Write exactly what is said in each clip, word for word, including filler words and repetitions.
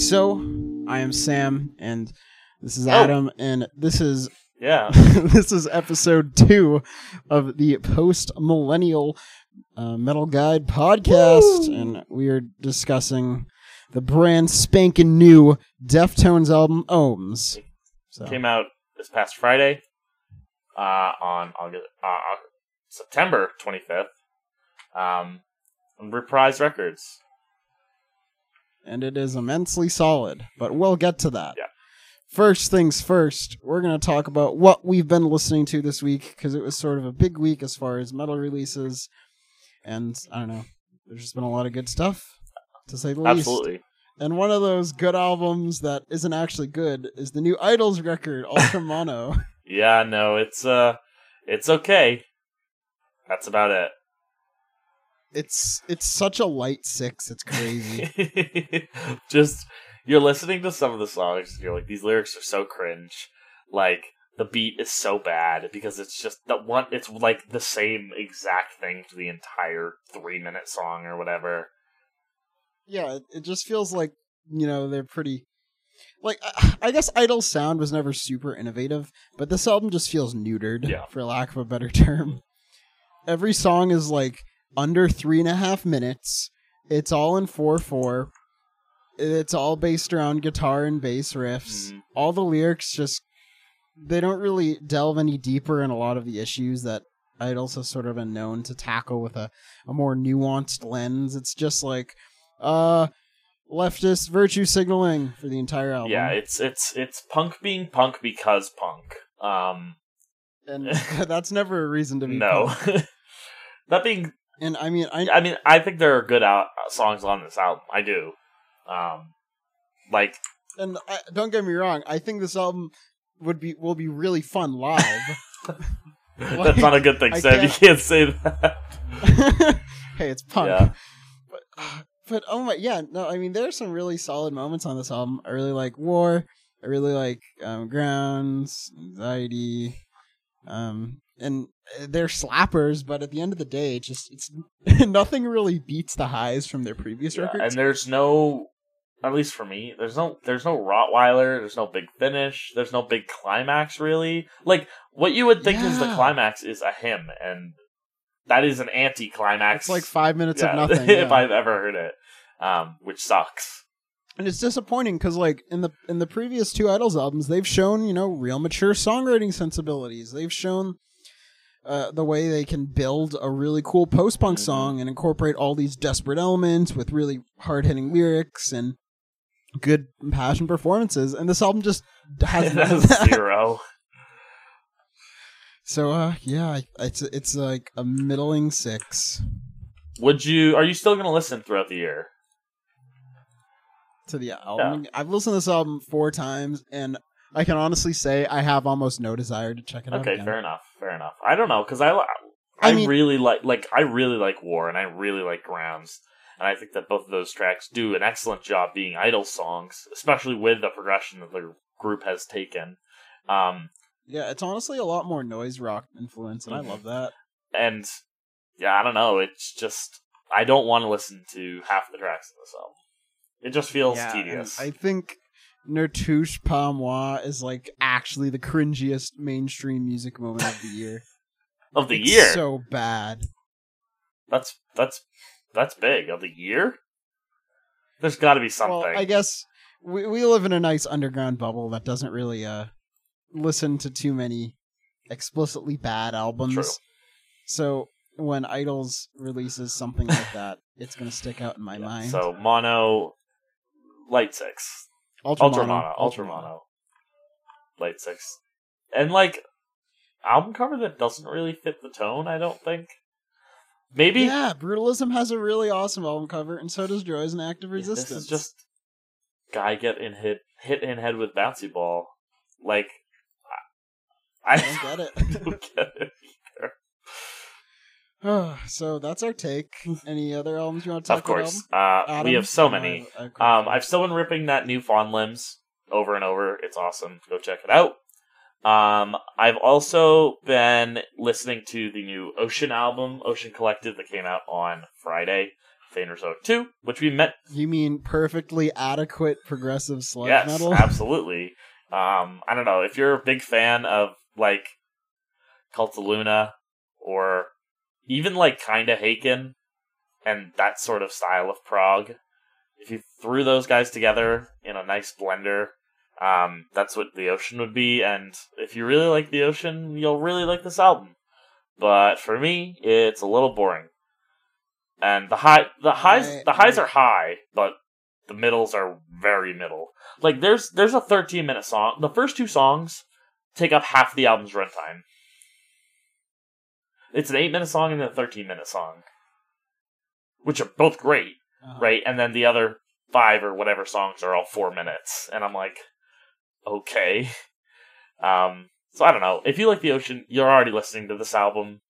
So, I am Sam, and this is Adam, oh. and this is yeah, this is episode two of the Post Millennial uh, Metal Guide podcast, Woo! And we are discussing the brand spanking new Deftones album Ohms. It so. Came out this past Friday uh, on August, uh, September twenty fifth um, on Reprise Records. And it is immensely solid, but we'll get to that. Yeah. First things first, we're going to talk about what we've been listening to this week, because it was sort of a big week as far as metal releases, and I don't know, there's just been a lot of good stuff, to say the Absolutely. least. Absolutely. And one of those good albums that isn't actually good is the new Idles record, Ultra Mono. Yeah, no, it's, uh, it's okay. That's about it. It's it's such a light six, it's crazy. Just, you're listening to some of the songs, and you're like, these lyrics are so cringe. Like, the beat is so bad, because it's just, the one. it's like the same exact thing to the entire three-minute song or whatever. Yeah, it, it just feels like, you know, they're pretty... Like, I, I guess Idle's sound was never super innovative, but this album just feels neutered, yeah. for lack of a better term. Every song is like... under three and a half minutes. It's all in four four. It's all based around guitar and bass riffs. Mm. All the lyrics just, they don't really delve any deeper in a lot of the issues that Idles has sort of been known to tackle with a, a more nuanced lens. It's just like uh leftist virtue signaling for the entire album. Yeah, it's it's it's punk being punk because punk. Um And that's never a reason to be No. punk. That being And I mean, I I mean, I think there are good out- songs on this album. I do, um, like. And I, don't get me wrong. I think this album would be will be really fun live. Like, that's not a good thing, I Sam. Can't... You can't say that. Hey, it's punk. Yeah. But, but oh my, yeah. No, I mean, there are some really solid moments on this album. I really like War. I really like um, Grounds, Anxiety. Um. And they're slappers, but at the end of the day, it just it's nothing really beats the highs from their previous yeah, records. And there's no, at least for me, there's no there's no Rottweiler, there's no big finish, there's no big climax really. Like what you would think yeah. is the climax is a hymn, and that is an anti-climax. It's like five minutes yeah, of nothing, yeah. if I've ever heard it, um, which sucks. And it's disappointing because, like, in the in the previous two Idles albums, they've shown you know real mature songwriting sensibilities. They've shown. Uh, the way they can build a really cool post-punk mm-hmm. song and incorporate all these desperate elements with really hard-hitting lyrics and good impassioned performances, and this album just has, has zero. So, uh, yeah, it's it's like a middling six. Would you? Are you still going to listen throughout the year to the album? Yeah. I've listened to this album four times, and. I can honestly say I have almost no desire to check it out. Okay, again. fair enough, fair enough. I don't know because I, I, I mean, really like, like I really like War and I really like Grounds, and I think that both of those tracks do an excellent job being idle songs, especially with the progression that the group has taken. Um, yeah, it's honestly a lot more noise rock influence, and I love that. And yeah, I don't know. It's just I don't want to listen to half the tracks in this album. It just feels yeah, tedious. I think. Ne touche pas moi is like actually the cringiest mainstream music moment of the year. of the it's year, so bad. That's that's that's big of the year. There's got to be something. Well, I guess we we live in a nice underground bubble that doesn't really uh listen to too many explicitly bad albums. True. So when Idles releases something like that, it's gonna stick out in my yeah, mind. So Mono, Light Six. Ultra, Ultra Mono, Mono, Ultra Mono, Light Six, and like album cover that doesn't really fit the tone. I don't think. Maybe yeah, Brutalism has a really awesome album cover, and so does Joy's an Act of Resistance. Yeah, this is just guy get in hit hit in head with bouncy ball. Like I, I don't get it. Don't get it either. Oh, so that's our take. Any other albums you want to talk about? Of course. About? Uh, Adam, we have so many. Uh, um, I've still been ripping that new Fawn Limbs over and over. It's awesome. Go check it out. Um, I've also been listening to the new Ocean album, Ocean Collective, that came out on Friday. Thinner Resort Two, which we met. You mean perfectly adequate progressive sludge yes, metal? Yes, absolutely. Um, I don't know if you're a big fan of like Cult of Luna or even like kinda Haken and that sort of style of prog. If you threw those guys together in a nice blender, um, that's what The Ocean would be. And if you really like The Ocean, you'll really like this album. But for me, it's a little boring. And the high, the highs, right, the highs right. are high, but the middles are very middle. Like there's there's a thirteen minute song. The first two songs take up half the album's runtime. It's an eight minute song and a thirteen minute song, which are both great. Uh-huh. Right, and then the other five or whatever songs are all four minutes, and I'm like, okay. Um, so I don't know. If you like The Ocean, you're already listening to this album,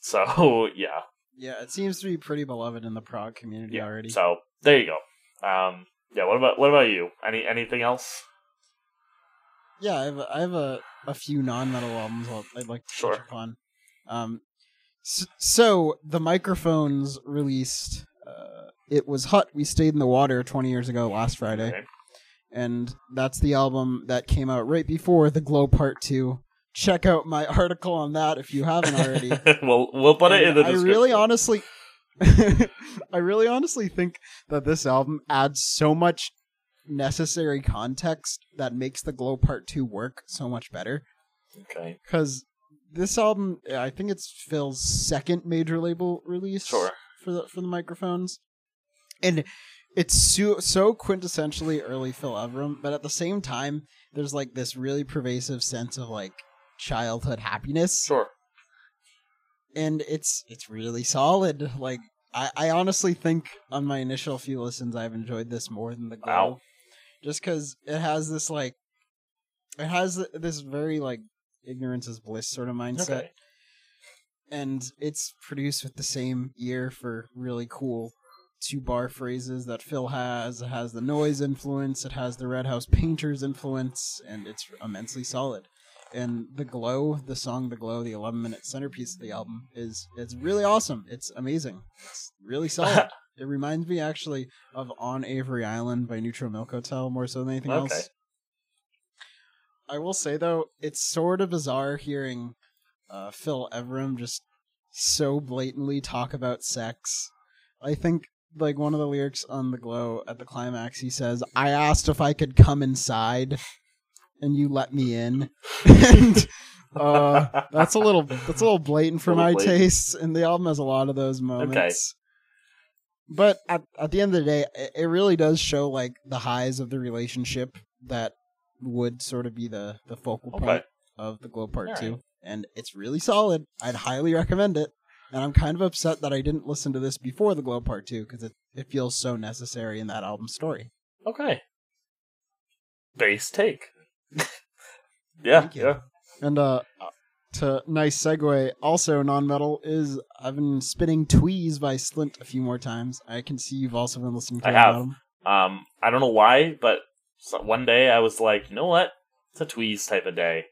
so yeah. Yeah, it seems to be pretty beloved in the prog community yeah, already. So there you go. Um, yeah. What about what about you? Any anything else? Yeah, I have I have a, a few non-metal albums I'd like to sure. touch upon. Um, so, so The Microphones released. Uh, It Was Hot, We Stayed in the Water twenty years ago last Friday. Okay. And that's the album that came out right before The Glow Part Two. Check out my article on that if you haven't already. Well, we'll put and it in the description. I really honestly I really honestly think that this album adds so much necessary context that makes The Glow Part Two work so much better. Okay. Because this album, I think it's Phil's second major label release sure. for the for the Microphones. And it's so, so quintessentially early Phil Elverum, but at the same time, there's like this really pervasive sense of like childhood happiness. Sure. And it's it's really solid. Like I, I honestly think on my initial few listens, I've enjoyed this more than The Glow, wow. just because it has this like it has this very like ignorance is bliss sort of mindset. Okay. And it's produced with the same ear for really cool two bar phrases that Phil has. It has the noise influence, it has the Red House Painters influence, and it's immensely solid. And The Glow, the song The Glow, the eleven minute centerpiece of the album, is it's really awesome. It's amazing. It's really solid. It reminds me actually of On Avery Island by Neutral Milk Hotel more so than anything okay. else. I will say though, it's sort of bizarre hearing uh, Phil Elverum just so blatantly talk about sex. I think like one of the lyrics on The Glow at the climax, he says, "I asked if I could come inside and you let me in." And uh, that's a little, that's a little blatant for little my blatant. tastes. And the album has a lot of those moments, okay. but at, at the end of the day, it, it really does show like the highs of the relationship that would sort of be the, the focal okay. point of The Glow Part All Two. Right. And it's really solid. I'd highly recommend it. And I'm kind of upset that I didn't listen to this before The Glow Part Two because it, it feels so necessary in that album's story. Okay. Base take. yeah. Thank you. Yeah. And uh, to nice segue, also non-metal is I've been spinning Tweez by Slint a few more times. I can see you've also been listening to I that have. album. Um, I don't know why, but one day I was like, you know what? It's a Tweez type of day.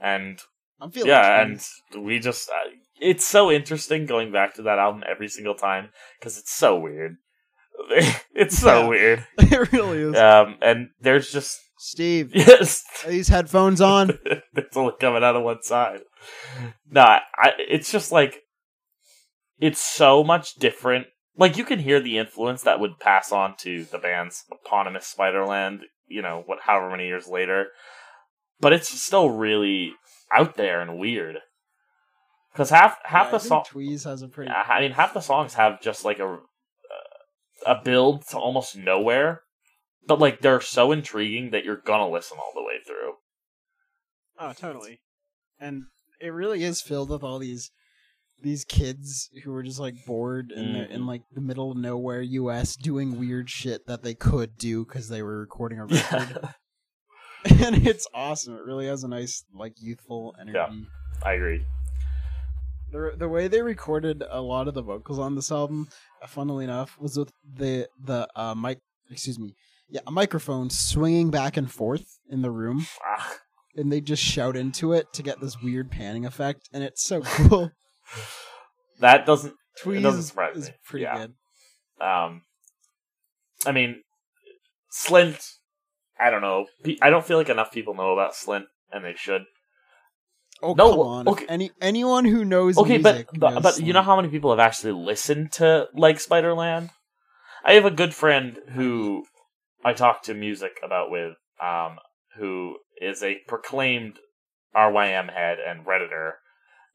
And I'm feeling yeah, Tweez. and we just. Uh, It's so interesting going back to that album every single time because it's so weird. It's so yeah, weird. It really is. Um, and there's just Steve. Yes, are these headphones on? It's only coming out of one side. No, I, it's just like it's so much different. Like you can hear the influence that would pass on to the band's eponymous Spiderland. You know what? However many years later, but it's still really out there and weird. Because half half yeah, the song, Tweez has a pretty. I mean, half the songs have just like a a build to almost nowhere, but like they're so intriguing that you're gonna listen all the way through. Oh, totally, and it really is filled with all these these kids who are just like bored and mm. they're in like the middle of nowhere U S doing weird shit that they could do because they were recording a record. Yeah. And it's awesome. It really has a nice like youthful energy. Yeah, I agree. The, the way they recorded a lot of the vocals on this album, funnily enough, was with the the uh, mic. Excuse me, yeah, a microphone swinging back and forth in the room, ah. and they just shout into it to get this weird panning effect, and it's so cool. That doesn't Tweez it doesn't surprise is me. Pretty yeah. good. Um, I mean, Slint, I don't know. I don't feel like enough people know about Slint, and they should. Oh, no, come on. Okay. Any, anyone who knows okay, music but, knows but Slint. You know how many people have actually listened to, like, Spiderland? I have a good friend who I talk to music about with, um, who is a proclaimed R Y M head and Redditor,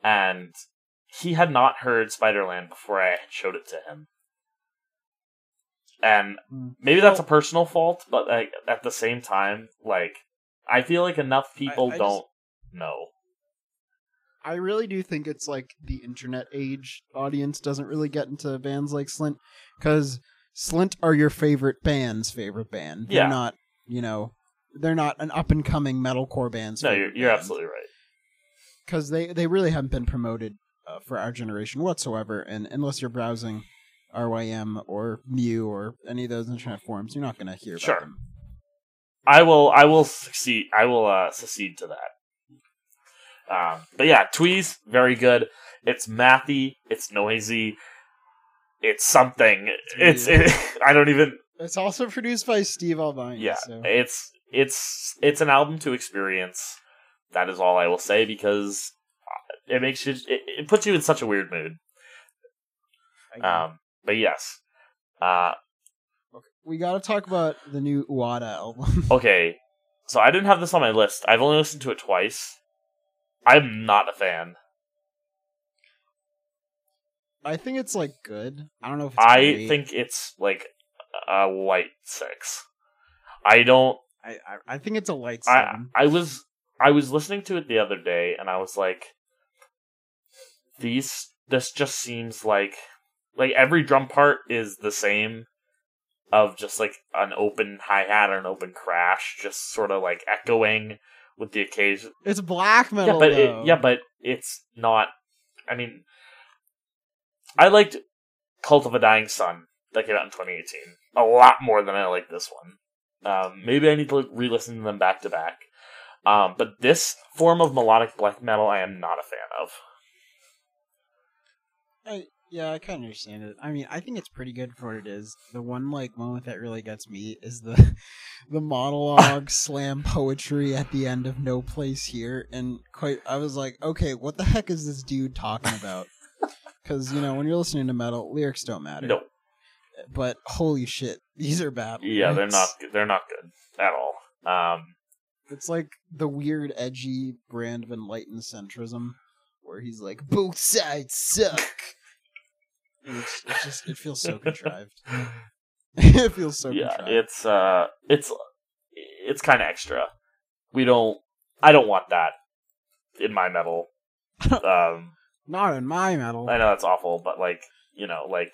and he had not heard Spiderland before I showed it to him. And maybe that's a personal fault, but like, at the same time, like, I feel like enough people I, I don't just, know. I really do think it's like the internet age audience doesn't really get into bands like Slint, because Slint are your favorite band's favorite band. They're yeah. not, you know, they're not an up and coming metalcore band's favorite. No, you're, you're band. absolutely right. Because they, they really haven't been promoted uh, for our generation whatsoever, and unless you're browsing R Y M or Mew or any of those internet forums, you're not going to hear sure. about them. I will. I will succeed. I will uh, secede to that. Um, but yeah, Tweez, very good. It's mathy. It's noisy. It's something. It's. It, I don't even. It's also produced by Steve Albini. Yeah, so. it's it's it's an album to experience. That is all I will say, because it makes you. It, it puts you in such a weird mood. Um, but yes, uh, okay. We gotta talk about the new Uada album. Okay, so I didn't have this on my list. I've only listened to it twice. I'm not a fan. I think it's like good. I don't know if it's I great. think it's like a light six. I don't. I I, I think it's a light seven. I, I was I was listening to it the other day, and I was like, these. This just seems like. Like, every drum part is the same, of just, like, an open hi-hat or an open crash, just sort of, like, echoing with the occasion. It's black metal, yeah, but though. It, yeah, but it's not... I mean, I liked Cult of a Dying Sun that came out in twenty eighteen a lot more than I like this one. Um, maybe I need to re-listen to them back-to-back. Um, but this form of melodic black metal I am not a fan of. I... Yeah, I kind of understand it. I mean, I think it's pretty good for what it is. The one like moment that really gets me is the the monologue slam poetry at the end of No Place Here, and quite I was like, okay, what the heck is this dude talking about? Because you know, when you're listening to metal, lyrics don't matter. Nope. But holy shit, these are bad. Yeah, lyrics. they're not. They're not good at all. Um, it's like the weird, edgy brand of enlightened centrism, where he's like, both sides suck. It's, it's just it feels so contrived. It feels so yeah, contrived. It's uh it's it's kinda extra. We don't I don't want that in my metal. Um not in my metal. I know that's awful, but like, you know, like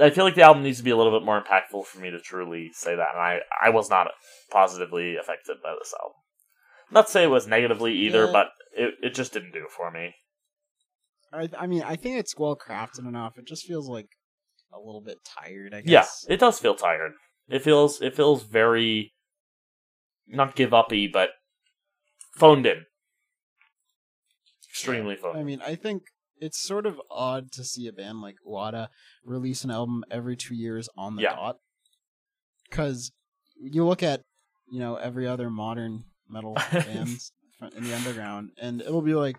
I feel like the album needs to be a little bit more impactful for me to truly say that, and I, I was not positively affected by this album. Not to say it was negatively either, yeah. but it, it just didn't do it for me. I, I mean, I think it's well crafted enough. It just feels like a little bit tired, I guess. Yeah, it does feel tired. It feels it feels very not give uppy, but phoned in. Extremely phoned. I mean, I think it's sort of odd to see a band like Uada release an album every two years on the yeah. dot. Because you look at, you know, every other modern metal bands in the underground, and it'll be like.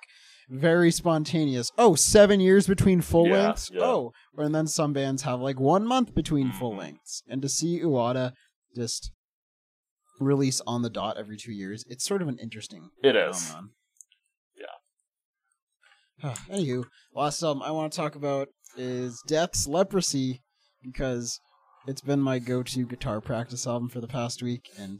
Very spontaneous. Oh, seven years between full yeah, lengths? Yeah. Oh, and then some bands have like one month between full lengths. And to see Uada just release on the dot every two years, it's sort of an interesting It phenomenon. is. Yeah. Anywho, last album I want to talk about is Death's Leprosy, because it's been my go-to guitar practice album for the past week, and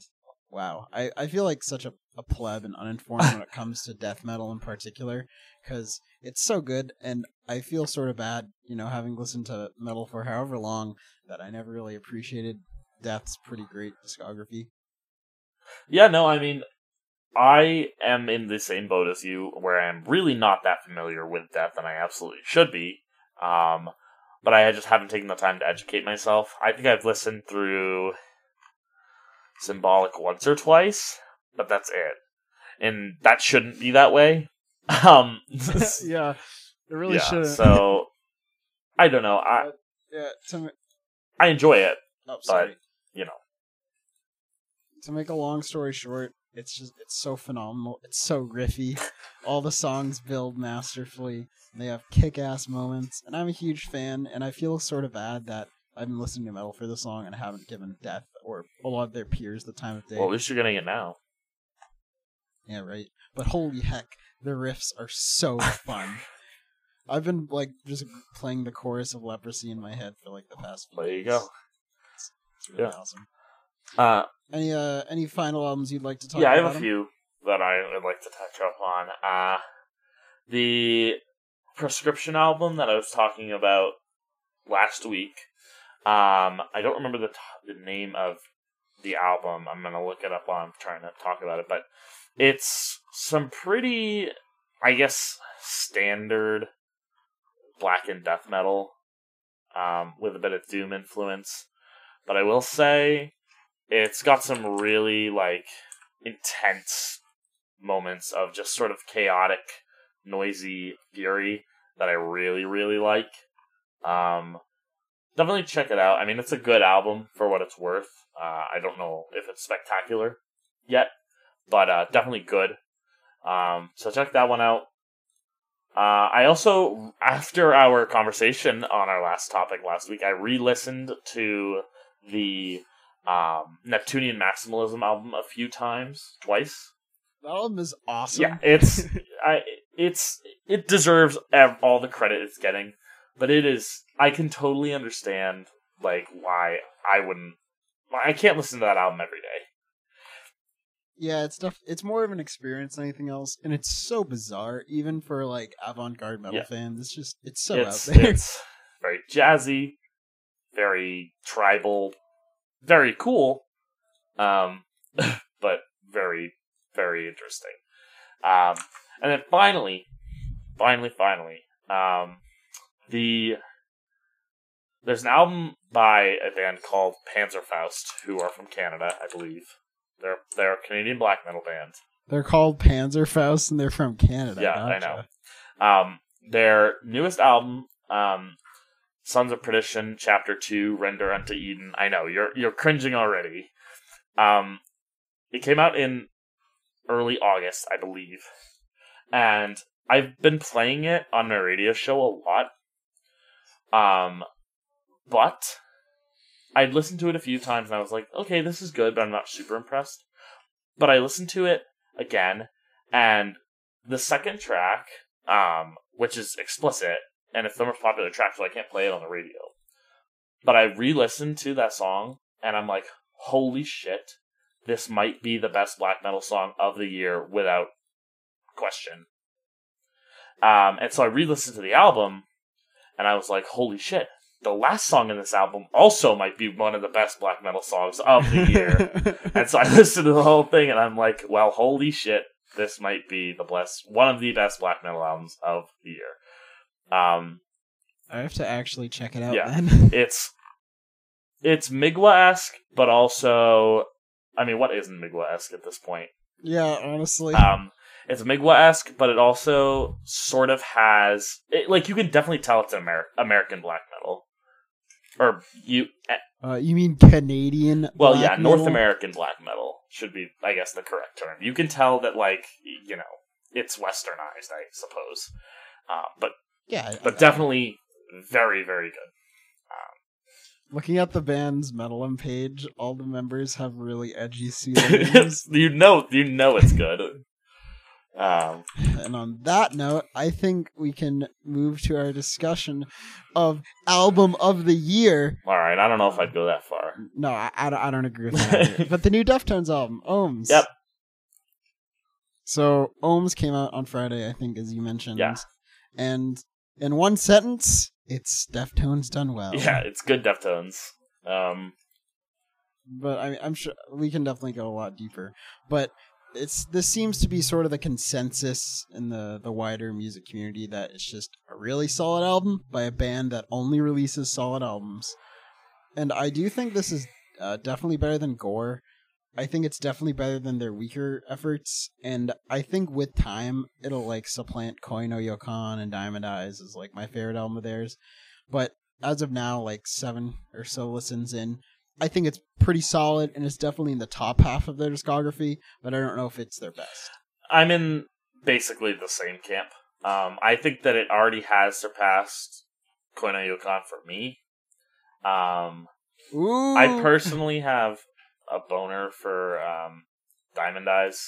wow, I, I feel like such a A pleb and uninformed when it comes to death metal in particular, because it's so good, and I feel sort of bad, you know, having listened to metal for however long, that I never really appreciated Death's pretty great discography. Yeah, no, I mean, I am in the same boat as you, where I'm really not that familiar with Death, and I absolutely should be, um, but I just haven't taken the time to educate myself. I think I've listened through Symbolic once or twice, but that's it. And that shouldn't be that way. Um, yeah, it really yeah, shouldn't. So, I don't know. I uh, yeah, to me- I enjoy it. Oh, sorry. But, you know. To make a long story short, it's just it's so phenomenal. It's so riffy. All the songs build masterfully. They have kick-ass moments, and I'm a huge fan, and I feel sort of bad that I've been listening to metal for this long and I haven't given Death or a lot of their peers the time of day. Well, at least you're getting it now. Yeah, right. But holy heck, the riffs are so fun. I've been, like, just playing the chorus of Leprosy in my head for, like, the past few years. There you go. It's, it's really yeah. awesome. Uh, any uh, any final albums you'd like to talk yeah, about? Yeah, I have a few that I would like to touch up on. Uh, the Prescription album that I was talking about last week. Um, I don't remember the t- the name of the album. I'm going to look it up while I'm trying to talk about it. But it's some pretty, I guess, standard black and death metal um, with a bit of doom influence. But I will say it's got some really, like, intense moments of just sort of chaotic, noisy fury that I really, really like. Um... Definitely check it out. I mean, it's a good album for what it's worth. Uh, I don't know if it's spectacular yet, but uh, definitely good. Um, so check that one out. Uh, I also, after our conversation on our last topic last week, I re-listened to the um, Neptunian Maximalism album a few times, twice. That album is awesome. Yeah, it's I it's it deserves all the credit it's getting. But it is, I can totally understand, like, why I wouldn't, I can't listen to that album every day. Yeah, it's def- it's more of an experience than anything else, and it's so bizarre, even for, like, avant-garde metal yeah. fans. It's just, it's so it's, out there. It's very jazzy, very tribal, very cool, um, but very, very interesting. Um, and then finally, finally, finally, um... The there's an album by a band called Panzerfaust, who are from Canada, I believe. They're they're a Canadian black metal band. They're called Panzerfaust, and they're from Canada. Yeah, gotcha. I know. Um, their newest album, um, Sons of Perdition, Chapter Two, Render Unto Eden. I know you're you're cringing already. Um, it came out in early August, I believe, and I've been playing it on my radio show a lot. Um, but I listened to it a few times and I was like, okay, this is good, but I'm not super impressed. But I listened to it again, and the second track, um, which is explicit, and it's the most popular track, so I can't play it on the radio. But I re-listened to that song, and I'm like, holy shit, this might be the best black metal song of the year without question. Um, and so I re-listened to the album, and I was like, holy shit, the last song in this album also might be one of the best black metal songs of the year. And so I listened to the whole thing, and I'm like, well, holy shit, this might be the best, one of the best black metal albums of the year. Um, I have to actually check it out, yeah, then. it's it's Migwa-esque, but also, I mean, what isn't Migwa-esque at this point? Yeah, honestly. Um, It's Migwa-esque, but it also sort of has... It, like, you can definitely tell it's Amer- American black metal. Or you... Uh, you mean Canadian Well, black yeah, metal? North American black metal should be, I guess, the correct term. You can tell that, like, you know, it's westernized, I suppose. Uh, but yeah, but I, I, definitely very, very good. Looking at the band's Metalum page, all the members have really edgy pseudonyms. you know, you know it's good. Um, and on that note, I think we can move to our discussion of album of the year. All right, I don't know if I'd go that far. No, I, I, I don't agree with that either. But the new Deftones album, Ohms. Yep. So Ohms came out on Friday, I think, as you mentioned. Yeah. And in one sentence, it's Deftones done well. Yeah, it's good Deftones. Um, but I mean, I'm sure we can definitely go a lot deeper. But It's this seems to be sort of the consensus in the, the wider music community that it's just a really solid album by a band that only releases solid albums. And I do think this is uh, definitely better than Gore. I think it's definitely better than their weaker efforts. And I think with time, it'll like supplant Koi no Yokan and Diamond Eyes as like my favorite album of theirs. but as of now, like seven or so listens in. I think it's pretty solid, and it's definitely in the top half of their discography, but I don't know if it's their best. I'm in basically the same camp. Um, I think that it already has surpassed Koi no Yokan for me. Um, Ooh. I personally have a boner for um, Diamond Eyes,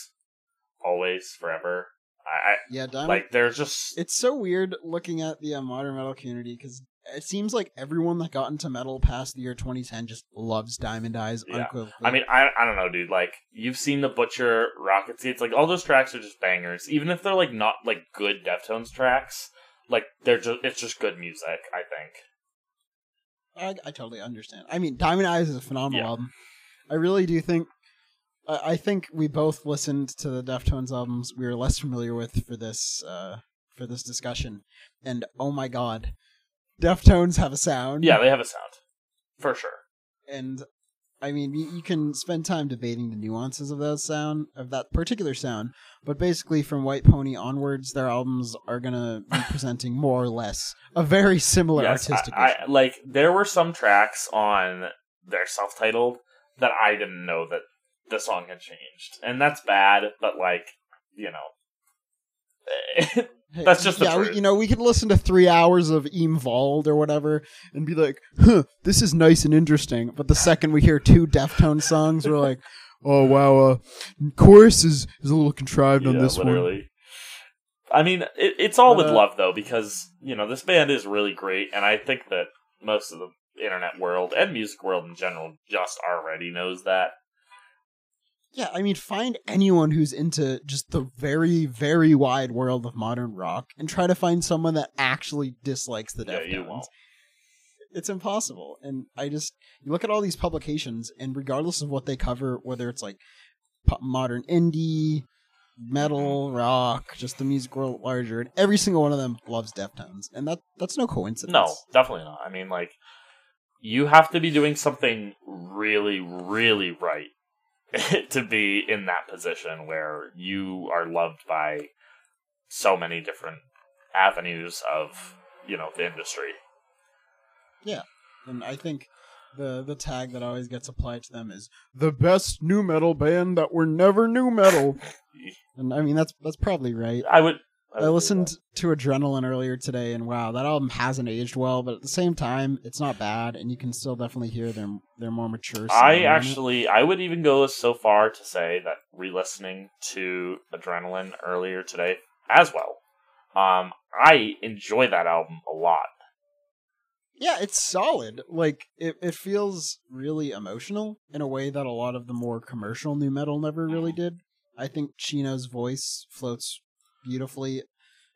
always, forever. I, yeah, Diamond, like there's just it's so weird looking at the uh, modern metal community because it seems like everyone that got into metal past the year twenty ten just loves Diamond Eyes. Yeah. I mean, I I don't know, dude. Like you've seen The Butcher, Rocket Seeds, like all those tracks are just bangers. Even if they're like not like good Deftones tracks, like they're just it's just good music. I think. I I totally understand. I mean, Diamond Eyes is a phenomenal yeah. album. I really do think. I think we both listened to the Deftones albums we were less familiar with for this uh, for this discussion, and oh my god, Deftones have a sound. Yeah, they have a sound, for sure. And I mean, you, you can spend time debating the nuances of that sound, of that particular sound, but basically from White Pony onwards, their albums are gonna be presenting more or less a very similar yes, artistic. I, I, like there were some tracks on their self-titled that I didn't know that. The song had changed, and that's bad, but like, you know, that's just the yeah, truth. We, you know, we could listen to three hours of Imvald or whatever and be like, huh, this is nice and interesting, but the second we hear two Deftone songs, we're like, oh wow, uh, chorus is, is a little contrived yeah, on this literally. One. I mean, it, it's all but, with uh, love though, because, you know, this band is really great, and I think that most of the internet world and music world in general just already knows that. Yeah, I mean, find anyone who's into just the very, very wide world of modern rock and try to find someone that actually dislikes the Deftones. Yeah, you won't. It's impossible. And I just, you look at all these publications, and regardless of what they cover, whether it's like pop, modern indie, metal, rock, just the music world larger, and every single one of them loves Deftones. And that that's no coincidence. No, definitely not. I mean, like, you have to be doing something really, really right. to be in that position where you are loved by so many different avenues of, you know, the industry. Yeah, and I think the the tag that always gets applied to them is the best nu metal band that were never nu metal. And I mean, that's that's probably right. I would. I, I listened to Adrenaline earlier today, and wow, that album hasn't aged well, but at the same time, it's not bad, and you can still definitely hear their their more mature sound. I actually, I would even go so far to say that re-listening to Adrenaline earlier today, as well, um, I enjoy that album a lot. Yeah, it's solid. Like, it, it feels really emotional in a way that a lot of the more commercial nu metal never really did. I think Chino's voice floats beautifully.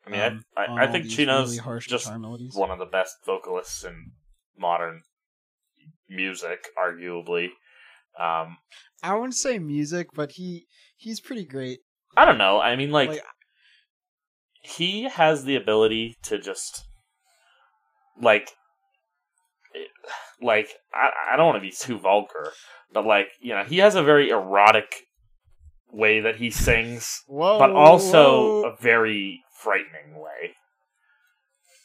I mean, um, I, I, I think Chino's really just one of the best vocalists in modern music, arguably. Um, I wouldn't say music, but he he's pretty great. I don't know. I mean, like, like he has the ability to just like like I, I don't want to be too vulgar, but like, you know, he has a very erotic way that he sings, whoa, but also whoa. a very frightening way.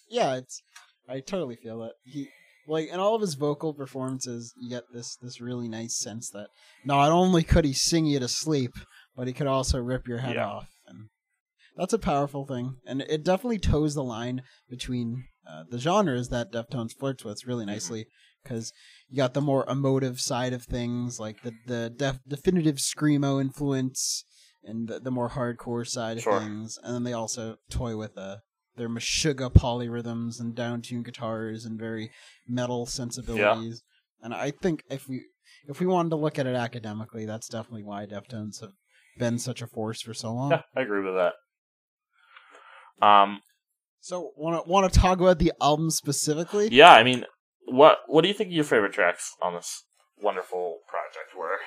Yeah, it's. I totally feel that he like in all of his vocal performances, you get this this really nice sense that not only could he sing you to sleep, but he could also rip your head yeah. off, and that's a powerful thing. And it definitely toes the line between uh, the genres that Deftones flirts with really nicely. Mm-hmm. Because you got the more emotive side of things, like the the def- definitive screamo influence, and the, the more hardcore side of sure. things. And then they also toy with uh, their meshuggah polyrhythms and down-tuned guitars and very metal sensibilities. Yeah. And I think if we if we wanted to look at it academically, that's definitely why Deftones have been such a force for so long. Yeah, I agree with that. Um, so want to want to talk about the album specifically? Yeah, I mean. What what do you think your favorite tracks on this wonderful project were?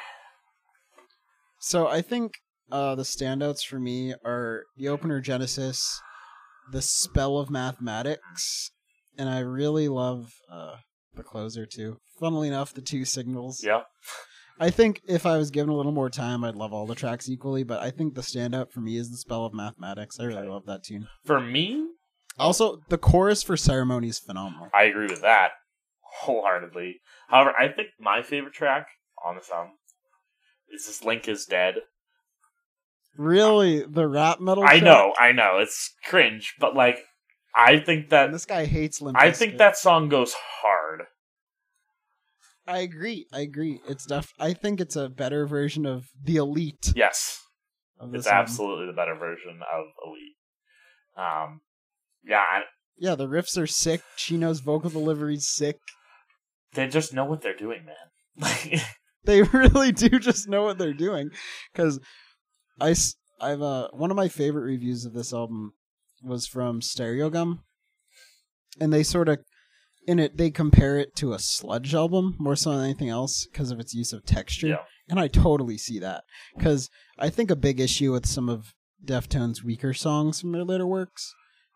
So I think uh, the standouts for me are the opener Genesis, The Spell of Mathematics, and I really love uh, the closer too. Funnily enough, the two singles. Yeah. I think if I was given a little more time, I'd love all the tracks equally, but I think the standout for me is The Spell of Mathematics. I really okay. love that tune. For me, Also, the chorus for Ceremony is phenomenal. I agree with that wholeheartedly. However, I think my favorite track on this album is this Link is Dead. Really? Um, the rap metal track? I know, I know. It's cringe, but like, I think that... And this guy hates Limp Bizkit. I think that song goes hard. I agree, I agree. It's def- I think it's a better version of The Elite. Yes. It's album. Absolutely the better version of Elite. Um, yeah. I, yeah, the riffs are sick. Chino's vocal delivery's sick. They just know what they're doing, man. They really do just know what they're doing. Because I, I've, uh, one of my favorite reviews of this album was from Stereogum. And they sort of, in it, they compare it to a sludge album more so than anything else because of its use of texture. Yeah. And I totally see that. Because I think a big issue with some of Deftones' weaker songs from their later works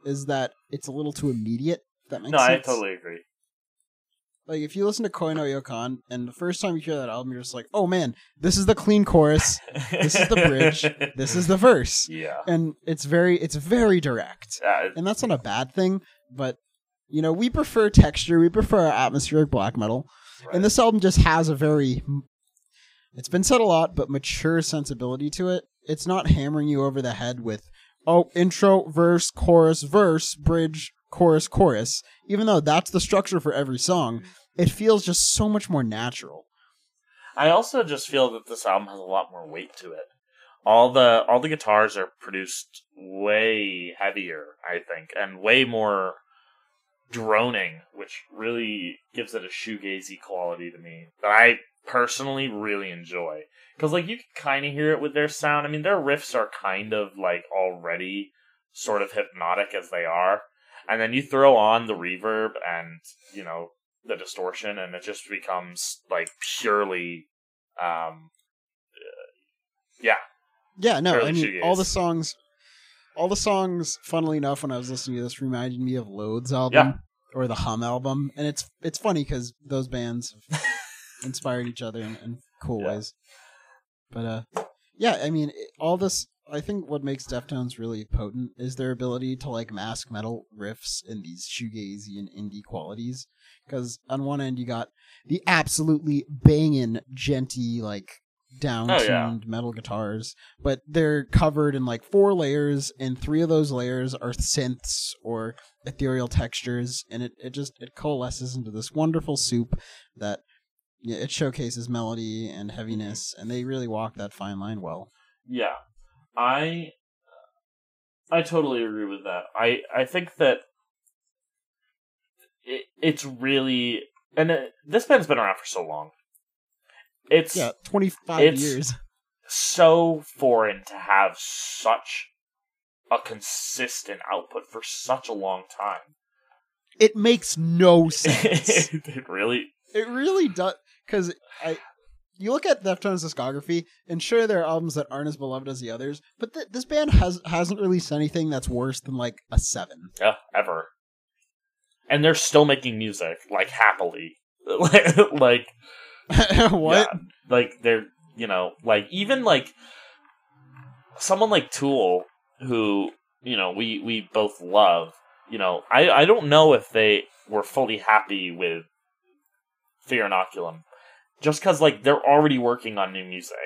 is that it's a little too immediate. If that makes no, sense. No, I totally agree. Like, if you listen to Koi no Yokan, and the first time you hear that album, you're just like, oh man, this is the clean chorus, this is the bridge, this is the verse. Yeah. And it's very, it's very direct. Uh, it's... And that's not a bad thing, but, you know, we prefer texture, we prefer atmospheric black metal, right. And this album just has a very... It's been said a lot, but mature sensibility to it. It's not hammering you over the head with, oh, intro, verse, chorus, verse, bridge, chorus, chorus. Even though that's the structure for every song, it feels just so much more natural. I also just feel that this album has a lot more weight to it. All the all the guitars are produced way heavier, I think, and way more droning, which really gives it a shoegazy quality to me that I... personally really enjoy, because like you can kind of hear it with their sound. I mean, their riffs are kind of like already sort of hypnotic as they are, and then you throw on the reverb and, you know, the distortion, and it just becomes like purely um uh, yeah yeah no I mean shoegaze. all the songs all the songs funnily enough, when I was listening to this, reminded me of Lode's album, yeah. or the Hum album, and it's it's funny because those bands have inspired each other in, in cool yeah. ways. But uh yeah, I mean, it, all this, I think what makes Deftones really potent is their ability to like mask metal riffs in these shoegazy and indie qualities, because on one end you got the absolutely banging genty like down-tuned oh, yeah. metal guitars, but they're covered in like four layers, and three of those layers are synths or ethereal textures, and it, it just it coalesces into this wonderful soup that yeah, it showcases melody and heaviness, and they really walk that fine line well. Yeah, I I totally agree with that. I, I think that it, it's really... And it, this band's been around for so long. It's yeah, twenty-five it's years. So foreign to have such a consistent output for such a long time. It makes no sense. It really... It really does, because I, you look at Deftones' discography, and sure, there are albums that aren't as beloved as the others, but th- this band has, hasn't released anything that's worse than, like, a seven. Yeah, ever. And they're still making music, like, happily. Like... What? Yeah, like, they're, you know, like, even, like, someone like Tool, who, you know, we, we both love, you know, I, I don't know if they were fully happy with Fear Inoculum, just because like they're already working on new music.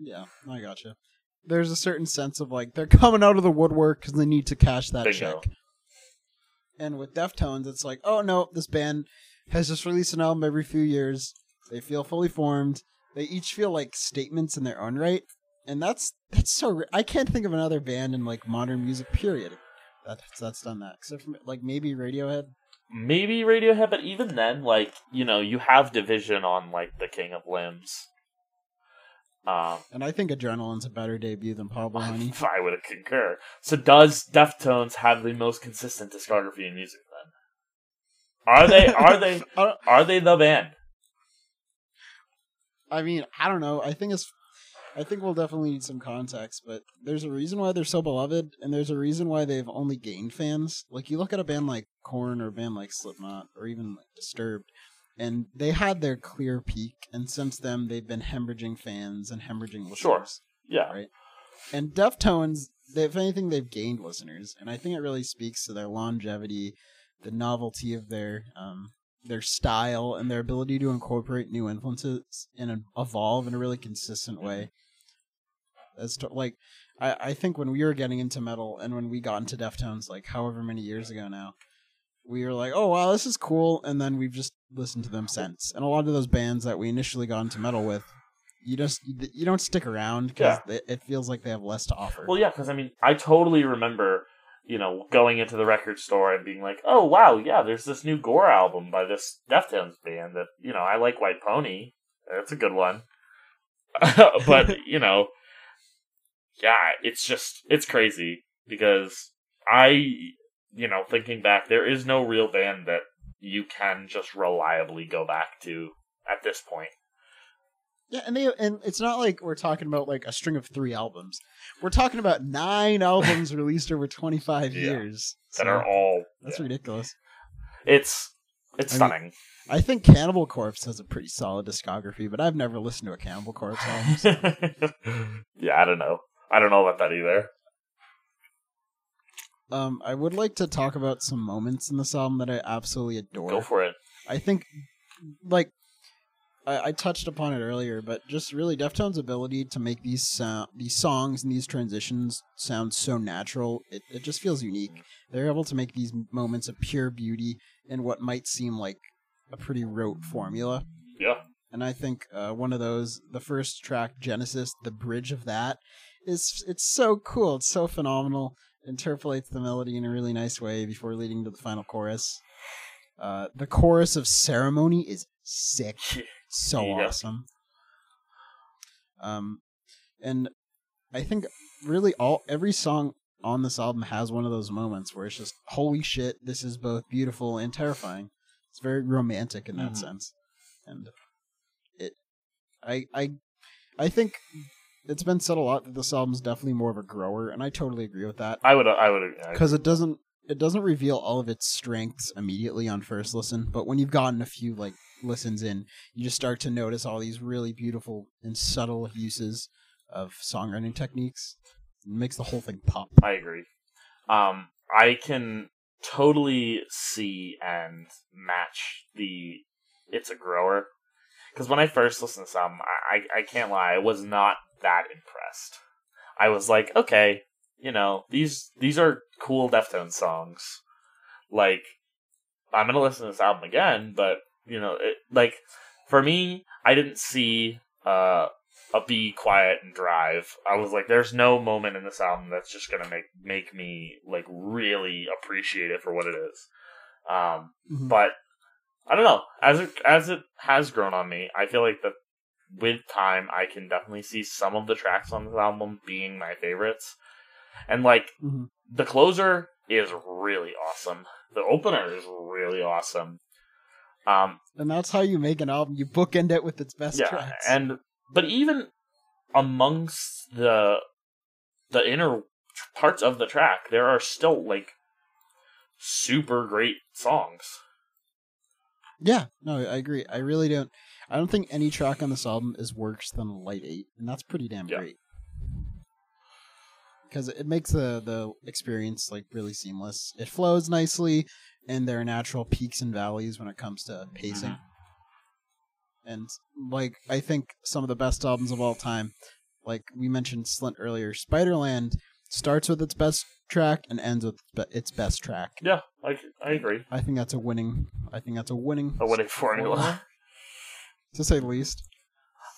Yeah, I gotcha. There's a certain sense of like they're coming out of the woodwork because they need to cash that Bingo. check. And with Deftones, it's like, oh no, this band has just released an album every few years. They feel fully formed. They each feel like statements in their own right, and that's that's so. Re- I can't think of another band in like modern music period that's that's done that, except for like maybe Radiohead. Maybe Radiohead, but even then, like, you know, you have division on, like, the King of Limbs. Um, and I think Adrenaline's a better debut than Pablo Honey. I would concur. So does Deftones have the most consistent discography in music, then? Are they, are they, are they the band? I mean, I don't know. I think it's, I think we'll definitely need some context, but there's a reason why they're so beloved, and there's a reason why they've only gained fans. Like, you look at a band like Korn or a band like Slipknot or even like Disturbed, and they had their clear peak, and since then they've been hemorrhaging fans and hemorrhaging listeners. Sure, yeah. Right? And Deftones, they, if anything, they've gained listeners, and I think it really speaks to their longevity, the novelty of their um, their style, and their ability to incorporate new influences and evolve in a really consistent way. As to, like, I, I think when we were getting into metal and when we got into Deftones, like however many years ago now, we were like, oh, wow, this is cool. And then we've just listened to them since. And a lot of those bands that we initially got into metal with, you just you don't stick around because yeah. it feels like they have less to offer. Well, yeah, because, I mean, I totally remember, you know, going into the record store and being like, oh, wow, yeah, there's this new Gore album by this Deftones band that, you know, I like White Pony. That's a good one. But, you know... Yeah, it's just, it's crazy, because I, you know, thinking back, there is no real band that you can just reliably go back to at this point. Yeah, and they, and it's not like we're talking about, like, a string of three albums. We're talking about nine albums released over twenty-five yeah, years. That so are all... That's yeah. ridiculous. It's, it's I stunning. Mean, I think Cannibal Corpse has a pretty solid discography, but I've never listened to a Cannibal Corpse album. So. Yeah, I don't know. I don't know about that either. Um, I would like to talk about some moments in this album that I absolutely adore. Go for it. I think, like, I, I touched upon it earlier, but just really Deftones' ability to make these sound, these songs and these transitions sound so natural. It, it just feels unique. They're able to make these moments of pure beauty in what might seem like a pretty rote formula. Yeah. And I think uh, one of those, the first track, Genesis, the bridge of that, It's it's so cool. It's so phenomenal. Interpolates the melody in a really nice way before leading to the final chorus. Uh, the chorus of Ceremony is sick. So yeah. awesome. Um, and I think really all every song on this album has one of those moments where it's just, holy shit, this is both beautiful and terrifying. It's very romantic in that mm-hmm. sense. And it, I I, I think... It's been said a lot that this album's definitely more of a grower, and I totally agree with that. I would, I would, because it doesn't, it doesn't reveal all of its strengths immediately on first listen. But when you've gotten a few like listens in, you just start to notice all these really beautiful and subtle uses of songwriting techniques. It makes the whole thing pop. I agree. Um, I can totally see and match the "It's a Grower," because when I first listened to this album, I, I can't lie, I was not that impressed. I was like, okay, you know, these these are cool Deftones songs. Like, I'm gonna listen to this album again, but you know, it, like for me, I didn't see uh, a Be Quiet and Drive. I was like, there's no moment in this album that's just gonna make make me like really appreciate it for what it is. Um, mm-hmm. But I don't know. As it as it has grown on me, I feel like that. With time, I can definitely see some of the tracks on this album being my favorites. And, like, mm-hmm. the closer is really awesome. The opener is really awesome. Um, and that's how you make an album. You bookend it with its best yeah, tracks. And but even amongst the the inner parts of the track, there are still, like, super great songs. Yeah, no, I agree. I really don't... I don't think any track on this album is worse than Light eight, and that's pretty damn yeah. great. Because it makes the, the experience like really seamless. It flows nicely, and there are natural peaks and valleys when it comes to pacing. Mm-hmm. And like I think some of the best albums of all time, like we mentioned Slint earlier, Spiderland starts with its best track and ends with its best track. Yeah, I, I agree. I think that's a winning. I think that's a winning. A winning formula. To say the least.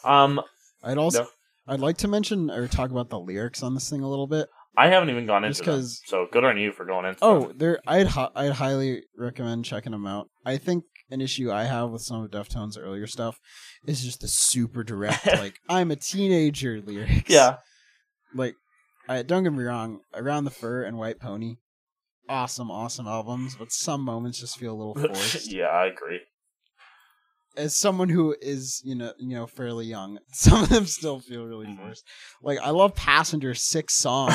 Um, I'd also, no. I'd like to mention or talk about the lyrics on this thing a little bit. I haven't even gone into them, so good on you for going into oh, them. They're, I'd, I'd highly recommend checking them out. I think an issue I have with some of Deftones' earlier stuff is just the super direct, like, I'm a teenager lyrics. Yeah. Like, I, don't get me wrong, Around the Fur and White Pony, awesome, awesome albums, but some moments just feel a little forced. Yeah, I agree. As someone who is, you know, you know, fairly young, some of them still feel really forced. Like I love Passenger Six song,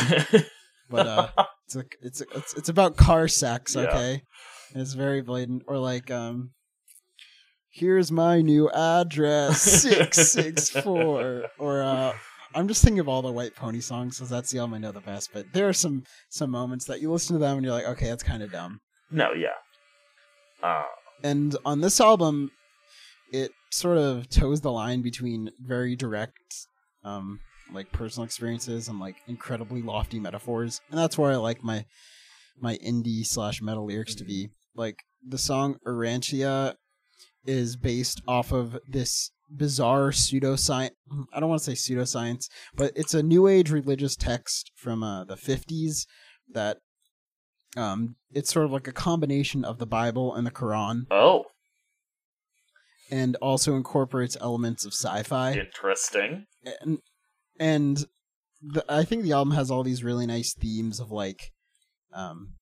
but uh, it's a, it's a, it's it's about car sex, okay? Yeah. And it's very blatant. Or like, um, here's my new address six six four. Or uh, I'm just thinking of all the White Pony songs because that's the album I know the best. But there are some some moments that you listen to them and you're like, okay, that's kind of dumb. No, yeah. Uh, and on this album, it sort of toes the line between very direct, um, like personal experiences and like incredibly lofty metaphors. And that's where I like my my indie slash metal lyrics to be. Like the song Urantia is based off of this bizarre pseudoscience. I don't want to say pseudoscience, but it's a new age religious text from uh, the fifties that um, it's sort of like a combination of the Bible and the Quran. Oh. And also incorporates elements of sci-fi. Interesting. And, and the, I think the album has all these really nice themes of like, um,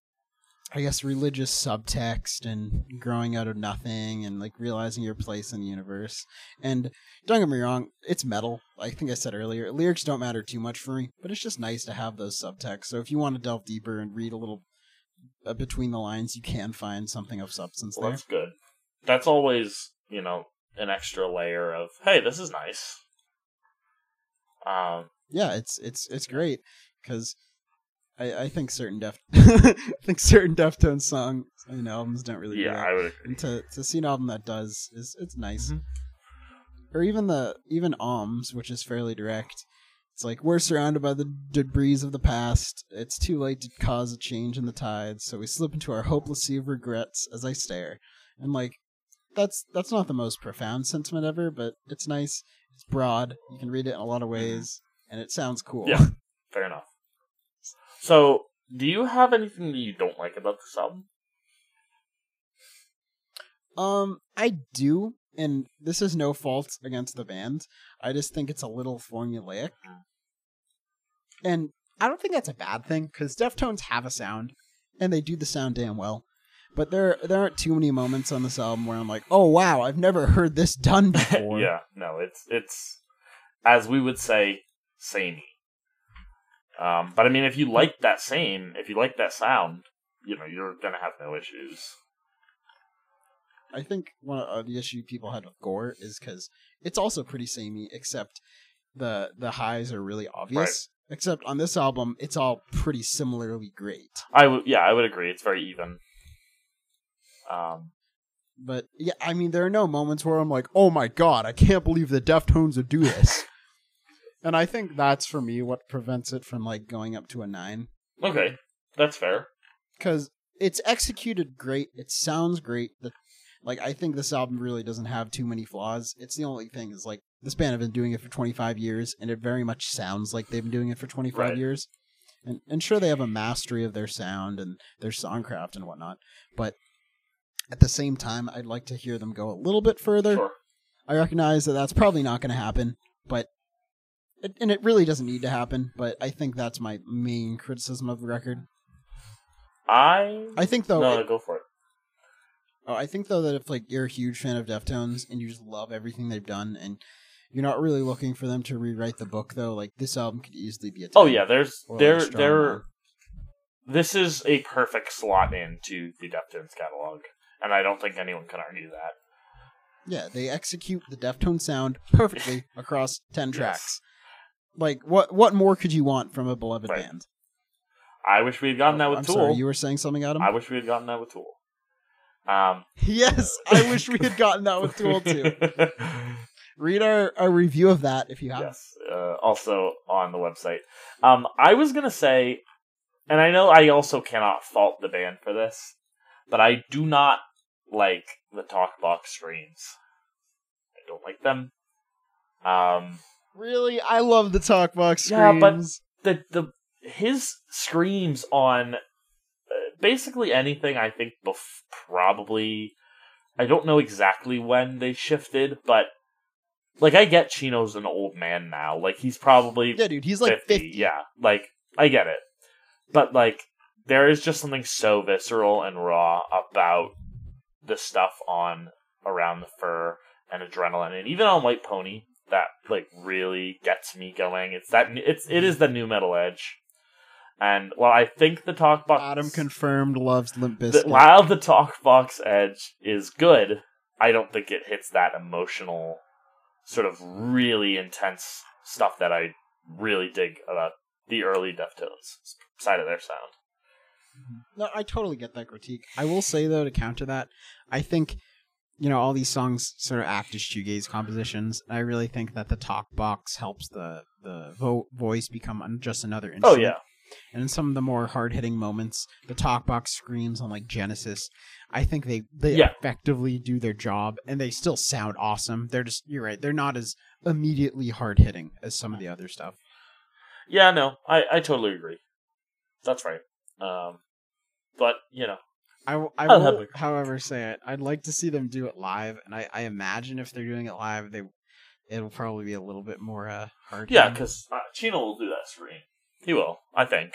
I guess, religious subtext and growing out of nothing and like realizing your place in the universe. And don't get me wrong, it's metal. I think I said earlier, lyrics don't matter too much for me, but it's just nice to have those subtexts. So if you want to delve deeper and read a little uh, between the lines, you can find something of substance well, there. That's good. That's always, you know, an extra layer of, hey, this is nice. Um, yeah, it's it's it's great because I, I think certain Deft, I think certain Deftones songs and albums don't really. Yeah, do that. I would agree. And to to see an album that does is it's nice, mm-hmm. or even the even Ohms, which is fairly direct. It's like we're surrounded by the debris of the past. It's too late to cause a change in the tides, so we slip into our hopeless sea of regrets as I stare. And like that's that's not the most profound sentiment ever, but it's nice. It's broad. You can read it in a lot of ways, and it sounds cool. Yeah, fair enough. So, do you have anything that you don't like about this album? Um, I do, and this is no fault against the band. I just think it's a little formulaic. And I don't think that's a bad thing, because Deftones have a sound, and they do the sound damn well. But there there aren't too many moments on this album where I'm like, oh wow, I've never heard this done before. Yeah, no, it's, it's, as we would say, samey. Um, but I mean, if you like that same, if you like that sound, you know, you're going to have no issues. I think one of the issue people had with Gore is because it's also pretty samey, except the the highs are really obvious. Right. Except on this album, it's all pretty similarly great. I w- yeah, I would agree. It's very even. Um, but yeah, I mean, there are no moments where I'm like, oh my god, I can't believe the Deftones would do this. And I think that's, for me, what prevents it from, like, going up to a nine. Okay, that's fair. Because it's executed great, it sounds great. The, like, I think this album really doesn't have too many flaws. It's the only thing is, like, this band have been doing it for twenty-five years, and it very much sounds like they've been doing it for twenty-five right. years. And, and sure, they have a mastery of their sound and their songcraft and whatnot, but at the same time, I'd like to hear them go a little bit further. Sure. I recognize that that's probably not going to happen, but and it really doesn't need to happen, but I think that's my main criticism of the record. I I think though No, it, no go for it. Oh, I think though that if like you're a huge fan of Deftones and you just love everything they've done and you're not really looking for them to rewrite the book though, like this album could easily be a ten. Oh yeah, there's there like there this is a perfect slot into the Deftones catalog, and I don't think anyone can argue that. Yeah, they execute the Deftones sound perfectly across ten yes. tracks. Like, what what more could you want from a beloved right. band? I wish we had gotten oh, that with I'm Tool. Sorry, you were saying something, Adam? I wish we had gotten that with Tool. Um, yes, I wish we had gotten that with Tool, too. Read our, our review of that, if you have. Yes, uh, also on the website. Um, I was going to say, and I know I also cannot fault the band for this, but I do not like the talkbox screens. I don't like them. Um... Really? I love the talkbox screams. Yeah, but the, the, his screams on uh, basically anything, I think, bef- probably, I don't know exactly when they shifted, but, like, I get Chino's an old man now. Like, he's probably Yeah, dude, he's fifty. Like fifty. Yeah, like, I get it. But, like, there is just something so visceral and raw about the stuff on Around the Fur and Adrenaline, and even on White Pony, that like really gets me going. It's that it's it is the new metal edge, and while I think the talkbox Adam confirmed loves Limp Bizkit, the, while the talkbox edge is good, I don't think it hits that emotional, sort of really intense stuff that I really dig about the early Deftones side of their sound. No, I totally get that critique. I will say, though, to counter that, I think, you know, all these songs sort of act as shoegaze compositions. I really think that the talk box helps the, the vo- voice become just another instrument. Oh, yeah. And in some of the more hard-hitting moments, the talk box screams on, like, Genesis. I think they, they yeah. effectively do their job, and they still sound awesome. They're just, you're right, they're not as immediately hard-hitting as some of the other stuff. Yeah, no, I, I totally agree. That's right. Um, but, you know. I, w- I will, a- however, say it. I'd like to see them do it live, and I, I imagine if they're doing it live, they it'll probably be a little bit more uh, hard-hitting. Yeah, because uh, Chino will do that scream. He will, I think.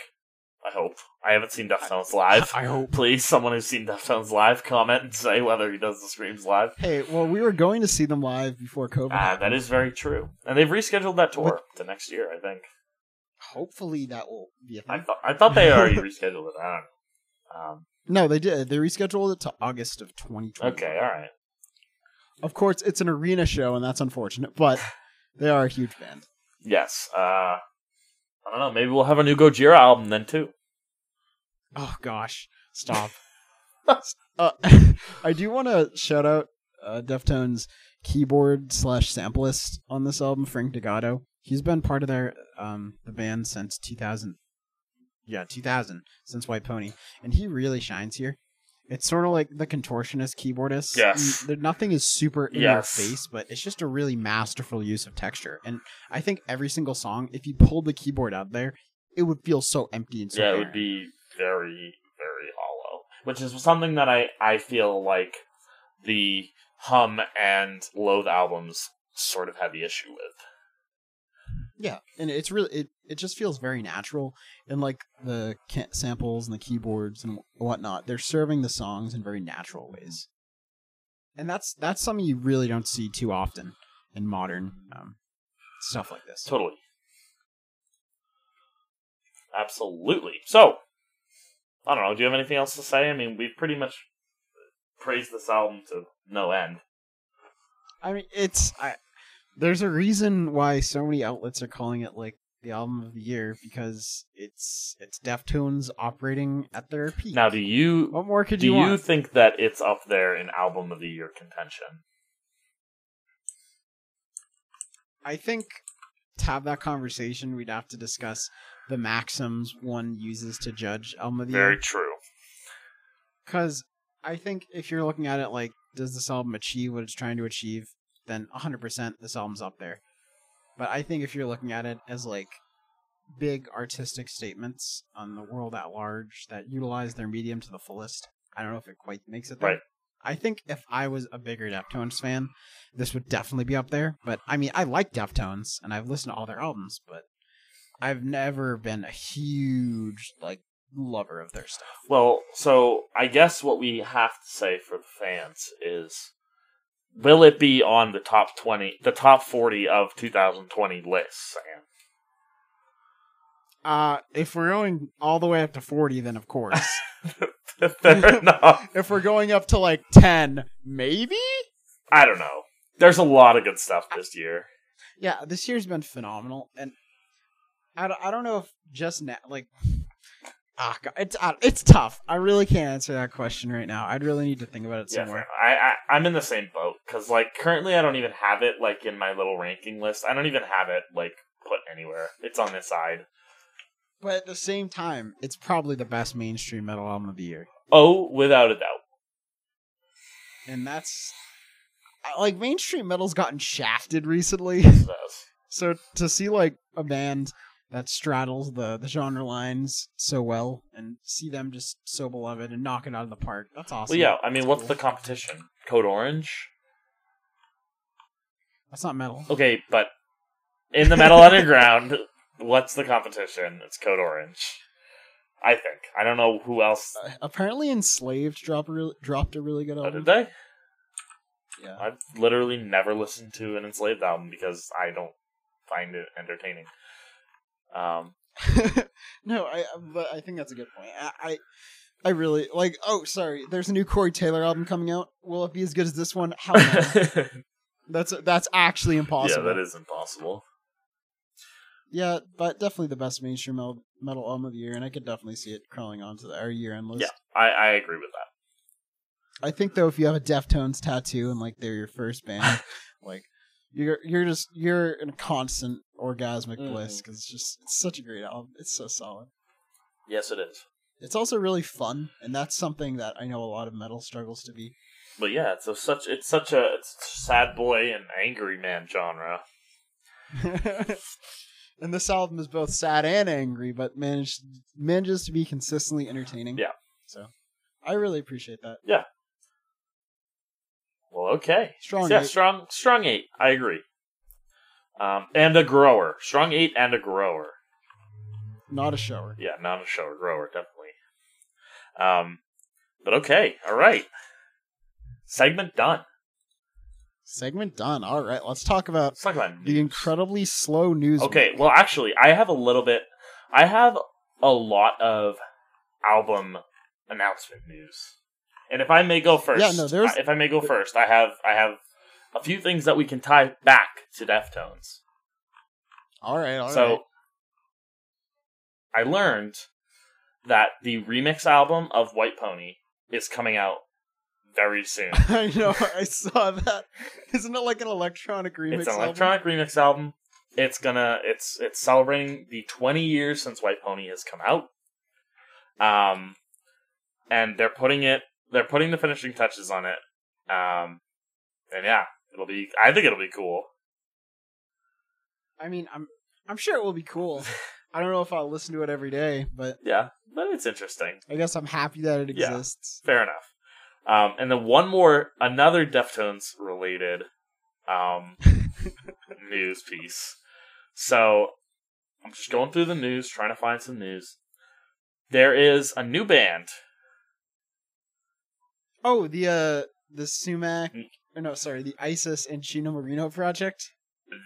I hope. I haven't seen Deftones live. I hope. Please, someone who's seen Deftones live, comment and say whether he does the screams live. Hey, well, we were going to see them live before COVID. Ah, happened. That is very true. And they've rescheduled that tour but, to next year, I think. Hopefully that will be a thing. I, th- I thought they already rescheduled it. I don't know. Um, no, they did. They rescheduled it to August of twenty twenty. Okay, all right. Of course, it's an arena show, and that's unfortunate, but they are a huge band. Yes, uh... I don't know, maybe we'll have a new Gojira album then, too. Oh, gosh. Stop. uh, I do want to shout out uh, Deftones' keyboard slash samplist on this album, Frank DeGato. He's been part of their um, the band since two thousand. Yeah, two thousand, since White Pony. And he really shines here. It's sort of like the contortionist keyboardist. Yes. You, nothing is super in your yes. face, but it's just a really masterful use of texture. And I think every single song, if you pulled the keyboard out there, it would feel so empty and so Yeah, barren. It would be very, very hollow. Which is something that I, I feel like the Hum and Loathe albums sort of have the issue with. Yeah, and it's really it, it just feels very natural, and like the samples and the keyboards and whatnot, they're serving the songs in very natural ways, and that's that's something you really don't see too often in modern um, stuff like this. Totally, absolutely. So, I don't know. Do you have anything else to say? I mean, we've pretty much praised this album to no end. I mean, it's I. There's a reason why so many outlets are calling it like the album of the year, because it's it's Deftones operating at their peak. Now, do you what more could do you, you think that it's up there in album of the year contention? I think to have that conversation, we'd have to discuss the maxims one uses to judge album of the Very year. Very true. Because I think if you're looking at it like, does this album achieve what it's trying to achieve? Then one hundred percent this album's up there. But I think if you're looking at it as, like, big artistic statements on the world at large that utilize their medium to the fullest, I don't know if it quite makes it there. Right. I think if I was a bigger Deftones fan, this would definitely be up there. But, I mean, I like Deftones, and I've listened to all their albums, but I've never been a huge, like, lover of their stuff. Well, so I guess what we have to say for the fans is... will it be on the top twenty, the top forty of two thousand twenty lists, Sam? Uh, if we're going all the way up to forty, then of course. Fair enough. If we're going up to like ten, maybe? I don't know. There's a lot of good stuff this year. Yeah, this year's been phenomenal. And I don't, I don't know if just now, like... Ah, God, it's it's tough. I really can't answer that question right now. I'd really need to think about it some more. Yeah, I, I I'm in the same boat because like currently I don't even have it like in my little ranking list. I don't even have it like put anywhere. It's on this side. But at the same time, it's probably the best mainstream metal album of the year. Oh, without a doubt. And that's like mainstream metal's gotten shafted recently. So to see like a band that straddles the, the genre lines so well, and see them just so beloved and knock it out of the park. That's awesome. Well, yeah, I mean, that's what's cool. The competition? Code Orange? That's not metal. Okay, but in the metal underground, what's the competition? It's Code Orange. I think. I don't know who else. Uh, apparently Enslaved dropped, re- dropped a really good album. Oh, did they? Yeah. I've literally never listened to an Enslaved album because I don't find it entertaining. Um, no, I, but I think that's a good point. I, I, I really like, oh, sorry. There's a new Corey Taylor album coming out. Will it be as good as this one? How no. That's, that's actually impossible. Yeah, that is impossible. yeah, but definitely the best mainstream metal, metal album of the year, and I could definitely see it crawling onto the, our year-end list. Yeah, I, I agree with that. I think, though, if you have a Deftones tattoo and, like, they're your first band, like, you're you're just, you're in a constant orgasmic mm. bliss, because it's just, it's such a great album. It's so solid. Yes, it is. It's also really fun, and that's something that I know a lot of metal struggles to be. But yeah, it's a, such it's such a it's sad boy and angry man genre. And this album is both sad and angry, but managed manages to be consistently entertaining. Yeah. So I really appreciate that. Yeah. Well, okay. Strong yeah, eight. Strong strong eight. I agree. Um, and a grower. Strong eight and a grower. Not a shower. Yeah, not a shower. Grower, definitely. Um, but okay. All right. Segment done. Segment done. All right. Let's talk about, let's talk about the incredibly slow news. Okay. Week. Well, actually, I have a little bit. I have a lot of album announcement news. And if I may go first, yeah, no, there's... if I may go first, I have I have a few things that we can tie back to Deftones. All right. All so, right. I learned that the remix album of White Pony is coming out very soon. I know, I saw that. Isn't it like an electronic remix album? It's an electronic album? remix album. It's gonna it's it's celebrating the twenty years since White Pony has come out. Um and they're putting it they're putting the finishing touches on it. Um and yeah, it'll be I think it'll be cool. I mean, I'm I'm sure it will be cool. I don't know if I'll listen to it every day, but... Yeah, but it's interesting. I guess I'm happy that it exists. Yeah, fair enough. Um, and then one more, another Deftones-related um, news piece. So, I'm just going through the news, trying to find some news. There is a new band. Oh, the, uh, the Sumac... Mm. Or no, sorry, the Isis and Chino Marino project?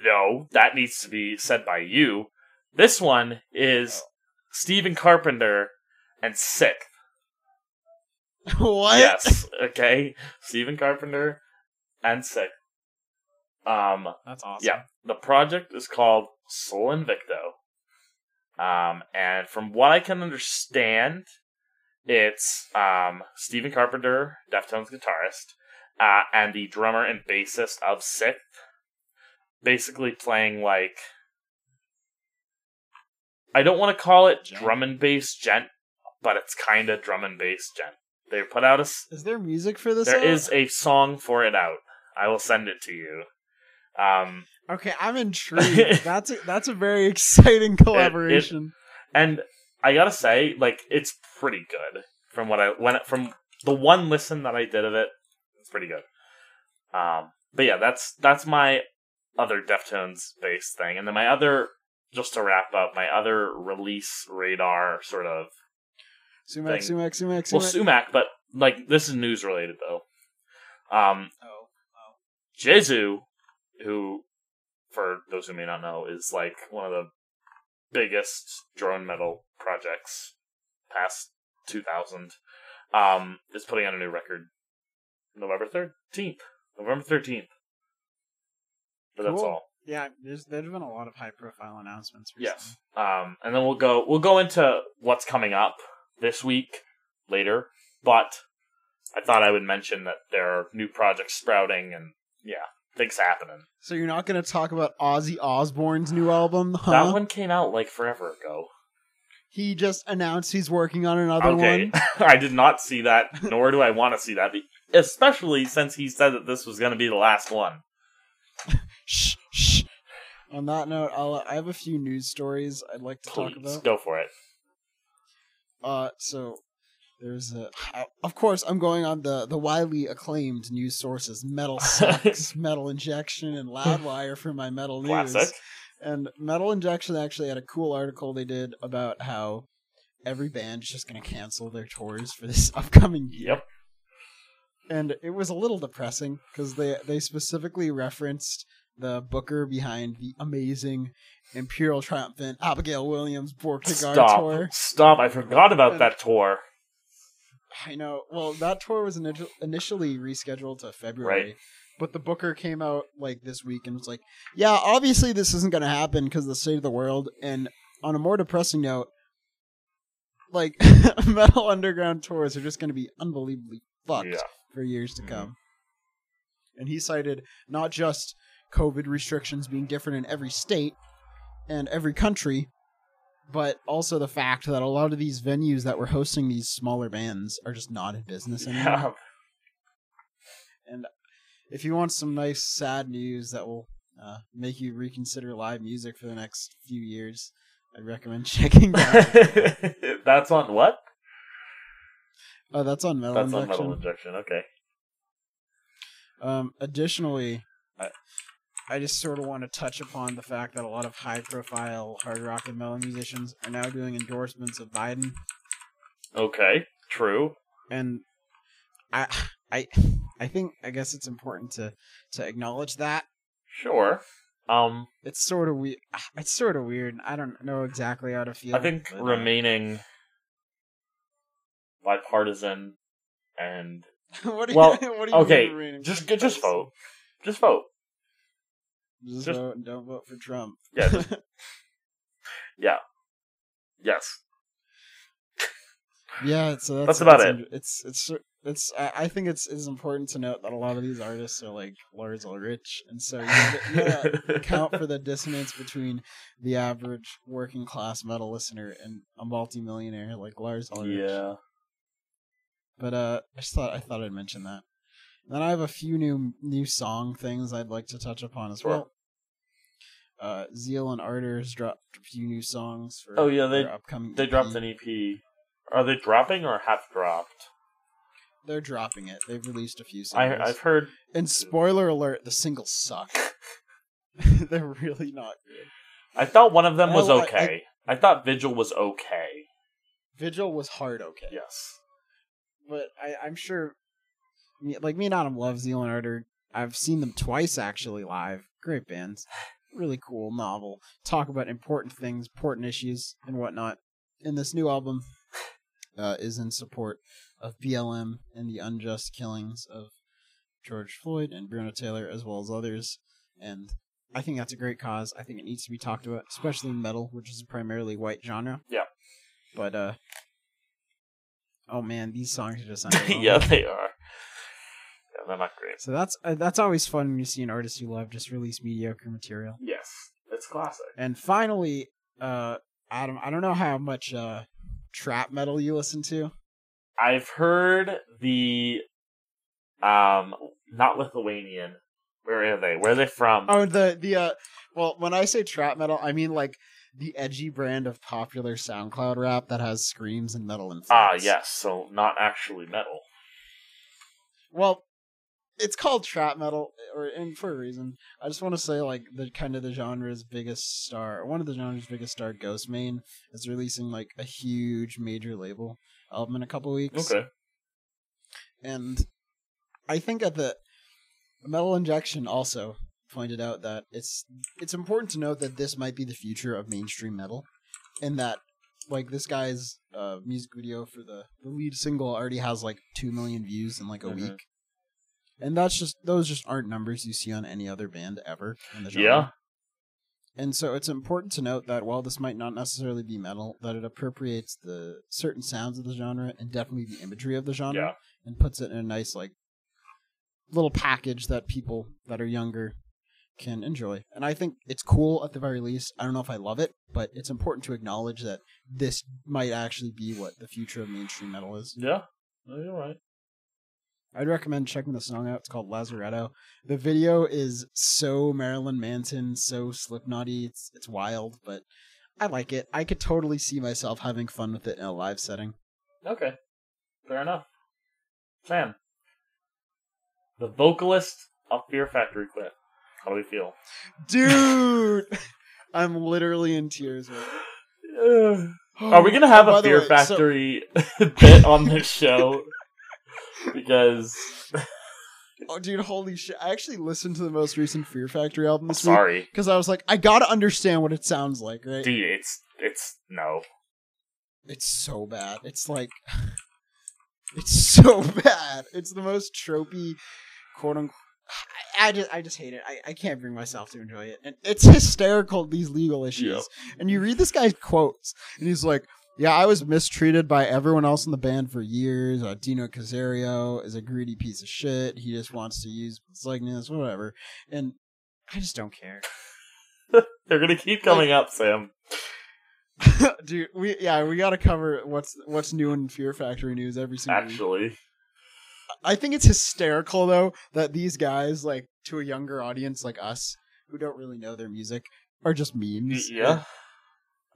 No, that needs to be said by you. This one is Steven Carpenter and Sixth. What? Yes. Okay. Steven Carpenter and Sixth. Um, That's awesome. Yeah. The project is called Sol Invicto. Um, and from what I can understand, it's um, Steven Carpenter, Deftones guitarist, uh, and the drummer and bassist of Sixth, basically playing like... I don't want to call it gent. drum and bass gent, but it's kind of drum and bass gent. They put out a... Is there music for this? There out? is a song for it out. I will send it to you. Um, okay, I'm intrigued. that's, a, that's a very exciting collaboration. It, it, and I gotta say, like, it's pretty good. From what I... when it, From the one listen that I did of it, it's pretty good. Um, but yeah, that's that's my other Deftones-based thing. And then my other... Just to wrap up, my other release radar sort of Sumac, thing. Sumac, Sumac, Sumac. Well, Sumac, but like this is news related though. Um, oh, oh. Jesu, who, for those who may not know, is like one of the biggest drone metal projects past two thousand. Um, is putting out a new record November thirteenth. November thirteenth. But cool. That's all. Yeah, there's there's been a lot of high-profile announcements recently. Yes, um, and then we'll go we'll go into what's coming up this week later. But I thought I would mention that there are new projects sprouting, and yeah, things happening. So you're not going to talk about Ozzy Osbourne's new album, huh? That one came out like forever ago. He just announced he's working on another okay. one. I did not see that, nor do I want to see that, especially since he said that this was going to be the last one. Shh. On that note, I'll, I have a few news stories I'd like to Please, talk about. Go for it. Uh, so there's a. Of course, I'm going on the the widely acclaimed news sources: Metal Sucks, Metal Injection, and Loudwire for my metal news. Classic. And Metal Injection actually had a cool article they did about how every band is just going to cancel their tours for this upcoming year. Yep. And it was a little depressing because they they specifically referenced the booker behind the amazing Imperial Triumphant Abigail Williams Borktagar Stop. tour. Stop, I forgot about and, that tour. I know. Well, that tour was initially rescheduled to February. Right. But the booker came out like this week and was like, yeah, obviously this isn't going to happen because of the state of the world. And on a more depressing note, like metal underground tours are just going to be unbelievably fucked yeah. for years to mm-hmm. come. And he cited not just COVID restrictions being different in every state and every country, but also the fact that a lot of these venues that were hosting these smaller bands are just not in business anymore. Yeah. And if you want some nice, sad news that will uh, make you reconsider live music for the next few years, I'd recommend checking that. That's on what? Oh, uh, that's on Metal that's Injection. That's on Metal Injection, okay. Um, additionally, I, I just sort of want to touch upon the fact that a lot of high-profile hard rock and metal musicians are now doing endorsements of Biden. Okay, true. And I... I I think I guess it's important to, to acknowledge that. Sure. Um it's sort of weird. It's sort of weird. I don't know exactly how to feel. I think but, remaining uh, bipartisan and what do you well, what do you okay, mean remaining just just vote. Just vote. Just, just vote and don't vote for Trump. Yeah. Just, yeah. Yes. Yeah, so that's, that's about that's, it. It's it's it's. I think it's it's important to note that a lot of these artists are like Lars Ulrich, and so you yeah, account for the dissonance between the average working class metal listener and a multi-millionaire like Lars Ulrich. Yeah. But uh, I just thought I thought I'd mention that. And then I have a few new new song things I'd like to touch upon as sure. well. Uh, Zeal and Ardor has dropped a few new songs for. Oh yeah, they upcoming they E P. Dropped an E P. Are they dropping or have dropped? They're dropping it. They've released a few singles. I, I've heard... And spoiler alert, the singles suck. They're really not good. I thought one of them I, was okay. I, I, I thought Vigil was okay. Vigil was hard okay. Yes. But I, I'm sure... Like, me and Adam love Zeal and Ardor. I've seen them twice, actually, live. Great bands. Really cool, novel. Talk about important things, important issues, and whatnot. In this new album... Uh, is in support of B L M and the unjust killings of George Floyd and Breonna Taylor, as well as others. And I think that's a great cause. I think it needs to be talked about, especially in metal, which is a primarily white genre. Yeah. But, uh... oh, man, these songs are just... yeah, they are. Yeah, they're not great. So that's uh, that's always fun when you see an artist you love just release mediocre material. Yes. It's classic. And finally, uh, Adam, I don't know how much, uh... trap metal you listen to? I've heard the um not Lithuanian. Where are they? Where are they from? Oh the the uh well when I say trap metal, I mean like the edgy brand of popular SoundCloud rap that has screams and metal influence. Ah yes, so not actually metal. Well, it's called trap metal, or and for a reason. I just want to say, like, the kind of the genre's biggest star, one of the genre's biggest star, Ghostmane, is releasing like a huge major label album in a couple weeks. Okay. And I think at the Metal Injection also pointed out that it's it's important to note that this might be the future of mainstream metal, and that like this guy's uh, music video for the, the lead single already has like two million views in like a mm-hmm. week. And that's just those just aren't numbers you see on any other band ever in the genre. Yeah. And so it's important to note that while this might not necessarily be metal, that it appropriates the certain sounds of the genre and definitely the imagery of the genre yeah. and puts it in a nice like little package that people that are younger can enjoy. And I think it's cool at the very least. I don't know if I love it, but it's important to acknowledge that this might actually be what the future of mainstream metal is. Yeah. No, you're right. I'd recommend checking the song out. It's called Lazaretto. The video is so Marilyn Manson, so Slipknot-y. It's, it's wild, but I like it. I could totally see myself having fun with it in a live setting. Okay. Fair enough. Sam, the vocalist of Fear Factory quit. How do we feel? Dude! I'm literally in tears right now. Are we going to have oh, a Fear way, Factory so... bit on this show? Because oh dude, holy shit, I actually listened to the most recent Fear Factory album this week. Sorry. Because I was like, I gotta understand what it sounds like, right? Dude, it's it's no. It's so bad. It's like it's so bad. It's the most tropey, quote unquote I, I just I just hate it. I, I can't bring myself to enjoy it. And it's hysterical, these legal issues. Yeah. And you read this guy's quotes, and he's like, yeah, I was mistreated by everyone else in the band for years. Uh, Dino Caserio is a greedy piece of shit. He just wants to use Slegness, whatever. And I just don't care. They're going to keep coming like, up, Sam. Dude, we yeah, we got to cover what's what's new in Fear Factory news every single Actually. Week. I think it's hysterical, though, that these guys, like, to a younger audience like us, who don't really know their music, are just memes. Yeah. Like,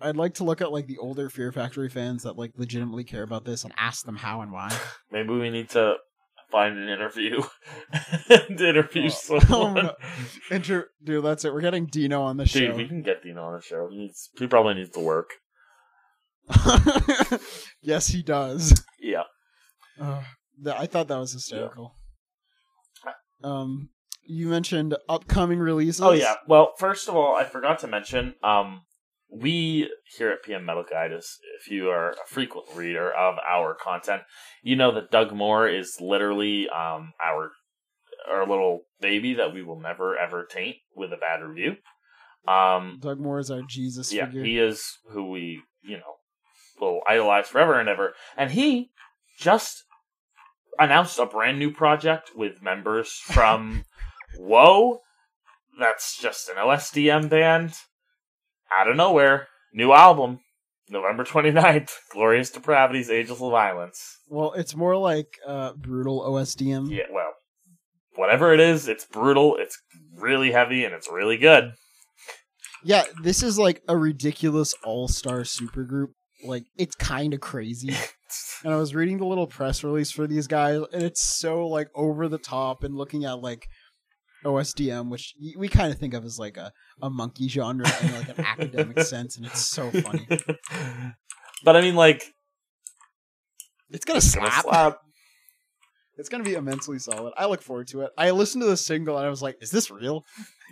I'd like to look at, like, the older Fear Factory fans that, like, legitimately care about this and ask them how and why. Maybe we need to find an interview and interview oh. someone. Oh, no. Inter- Dude, that's it. We're getting Dino on the Dude, show. Dude, we can get Dino on the show. He, needs- he probably needs to work. Yes, he does. Yeah. Uh, th- I thought that was hysterical. Yeah. Um, you mentioned upcoming releases. Oh, yeah. Well, first of all, I forgot to mention... Um, We here at P M Metal Guide, is, if you are a frequent reader of our content, you know that Doug Moore is literally um, our our little baby that we will never, ever taint with a bad review. Um, Doug Moore is our Jesus yeah, figure. Yeah, he is who we, you know, will idolize forever and ever. And he just announced a brand new project with members from Whoa, that's just an O S D M band. Out of nowhere, new album, November twenty-ninth, Glorious Depravities, Ageless Violence. Well, it's more like uh, brutal O S D M. Yeah, well, whatever it is, it's brutal, it's really heavy, and it's really good. Yeah, this is like a ridiculous all-star supergroup. Like, it's kind of crazy. And I was reading the little press release for these guys, and it's so, like, over the top and looking at, like, O S D M, which we kind of think of as like a, a monkey genre in like an academic sense, and it's so funny. But I mean, like, it's gonna it's slap. Gonna slap. It's gonna be immensely solid. I look forward to it. I listened to the single and I was like, "Is this real?"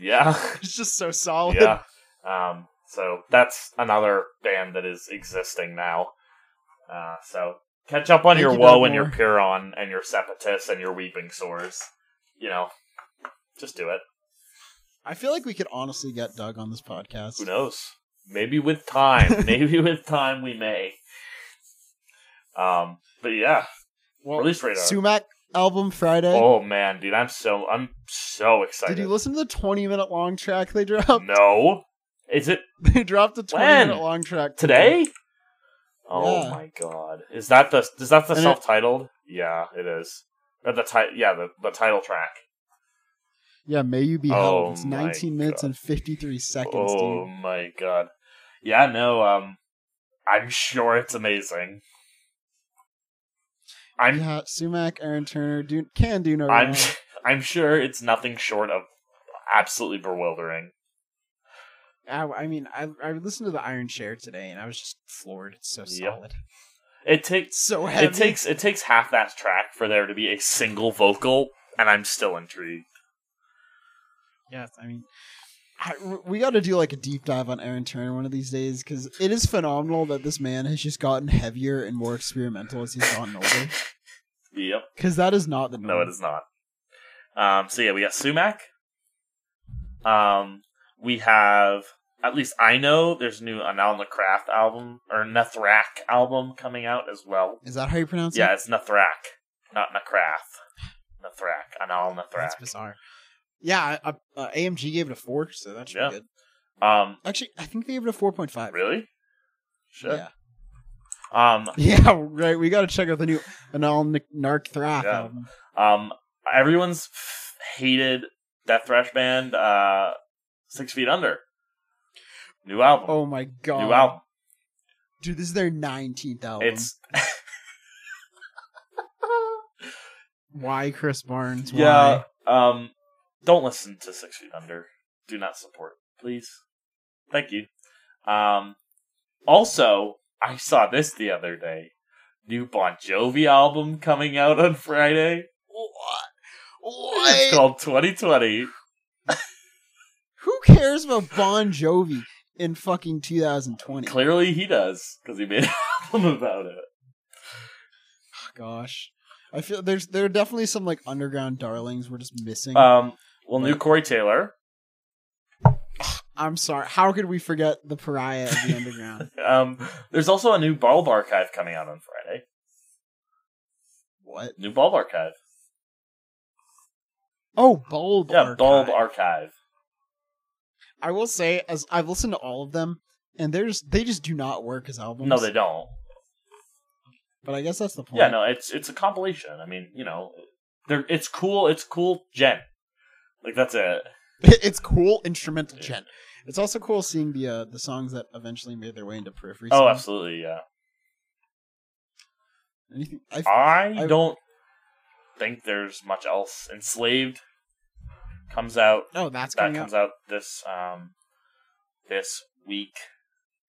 Yeah, it's just so solid. Yeah. Um. So that's another band that is existing now. Uh. So catch up on Thank your you Woe and more. Your Piron and your Sepetus and your Weeping Sores. You know. Just do it. I feel like we could honestly get Doug on this podcast. Who knows? Maybe with time. Maybe with time we may. Um, but yeah. Well, release radar. Sumac album Friday. Oh man, dude, I'm so I'm so excited. Did you listen to the twenty minute long track they dropped? No. Is it? They dropped a twenty minute long track today. today? Oh yeah. My god. Is that the is that the and self-titled? It, yeah, it is. Or the ti- yeah, the, the title track. Yeah, May You Be Held. Oh, it's nineteen minutes god. And fifty-three seconds, oh, dude. Oh my god. Yeah, no, um, I'm sure it's amazing. I'm yeah, Sumac, Aaron Turner, do, can do no wrong. I'm, I'm sure it's nothing short of absolutely bewildering. I, I mean, I I listened to the Iron Chair today, and I was just floored. It's so yep. solid. It takes so heavy. It takes it takes half that track for there to be a single vocal, and I'm still intrigued. Yes, I mean, I, we got to do like a deep dive on Aaron Turner one of these days, because it is phenomenal that this man has just gotten heavier and more experimental as he's gotten older. Yep. Because that is not the norm. No, it is not. Um, so yeah, we got Sumac. Um, we have, at least I know, there's a new Anal Nathrath album, or Nathrak album coming out as well. Is that how you pronounce yeah, it? Yeah, it's Nathrak, not Nakrath. Nathrak, Anal Nathrak. That's bizarre. Yeah, uh, uh, A M G gave it a four, so that should yeah. be good. Um, Actually, I think they gave it a four point five. Really? Shit. Yeah. Um, yeah, right. We got to check out the new Anal Nathrath yeah. album. Um, everyone's f- hated Death Thrash Band, uh, Six Feet Under. New album. Oh my god. New album. Dude, this is their nineteenth album. It's... Why, Chris Barnes? Why? Yeah, um... Don't listen to Six Feet Under. Do not support, please. Thank you. Um, also, I saw this the other day. New Bon Jovi album coming out on Friday. What? What? It's called twenty twenty. Who cares about Bon Jovi in fucking two thousand twenty? Clearly he does, because he made an album about it. Oh, gosh. I feel there's there are definitely some like underground darlings we're just missing. Um, well, like, new Corey Taylor. I'm sorry. How could we forget the pariah of the underground? um, there's also a new Bulb Archive coming out on Friday. What? New Bulb Archive. Oh, Bulb yeah, Archive. Yeah, Bulb Archive. I will say, as I've listened to all of them, and they just they just do not work as albums. No, they don't. But I guess that's the point. Yeah, no, it's it's a compilation. I mean, you know, they're it's cool. It's cool gen. Like, that's it. It's cool instrumental gen. It's also cool seeing the uh, the songs that eventually made their way into Periphery. Oh, songs. Absolutely, yeah. Anything? I, I, I don't think there's much else. Enslaved comes out. Oh, that's that comes out. out this um this week.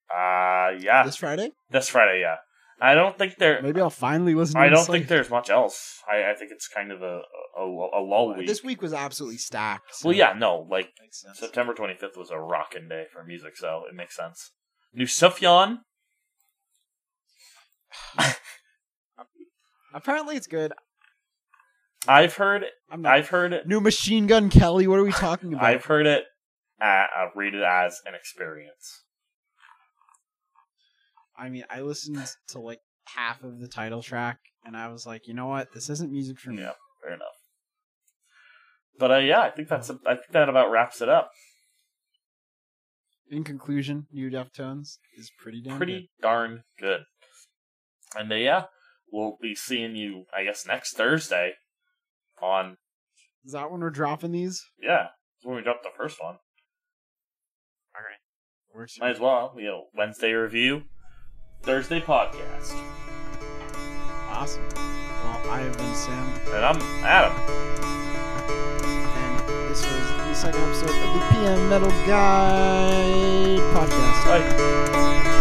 Uh yeah. This Friday. This Friday, yeah. I don't think there. Maybe I'll finally listen. I to I don't Enslaved. think there's much else. I, I think it's kind of a a, a lull well, week. This week was absolutely stacked. So well, yeah, no, like September twenty-fifth was a rockin' day for music, so it makes sense. New Sufjan. Apparently, it's good. I've heard. I'm not, I've heard it. New Machine Gun Kelly. What are we talking about? I've heard it. Uh, I'll read it as an experience. I mean, I listened to like half of the title track, and I was like, you know what, this isn't music for me. Yeah, fair enough. But uh, yeah, I think that's a, I think that about wraps it up. In conclusion, new Deftones is pretty damn pretty good. darn good. And uh, yeah, we'll be seeing you, I guess, next Thursday. On is that when we're dropping these? Yeah, that's when we dropped the first one. All right, we're might as well. You know, Wednesday review. Thursday podcast. Awesome. Well, I have been Sam. And I'm Adam. And this was the second episode of the P M Metal Guide podcast. Bye.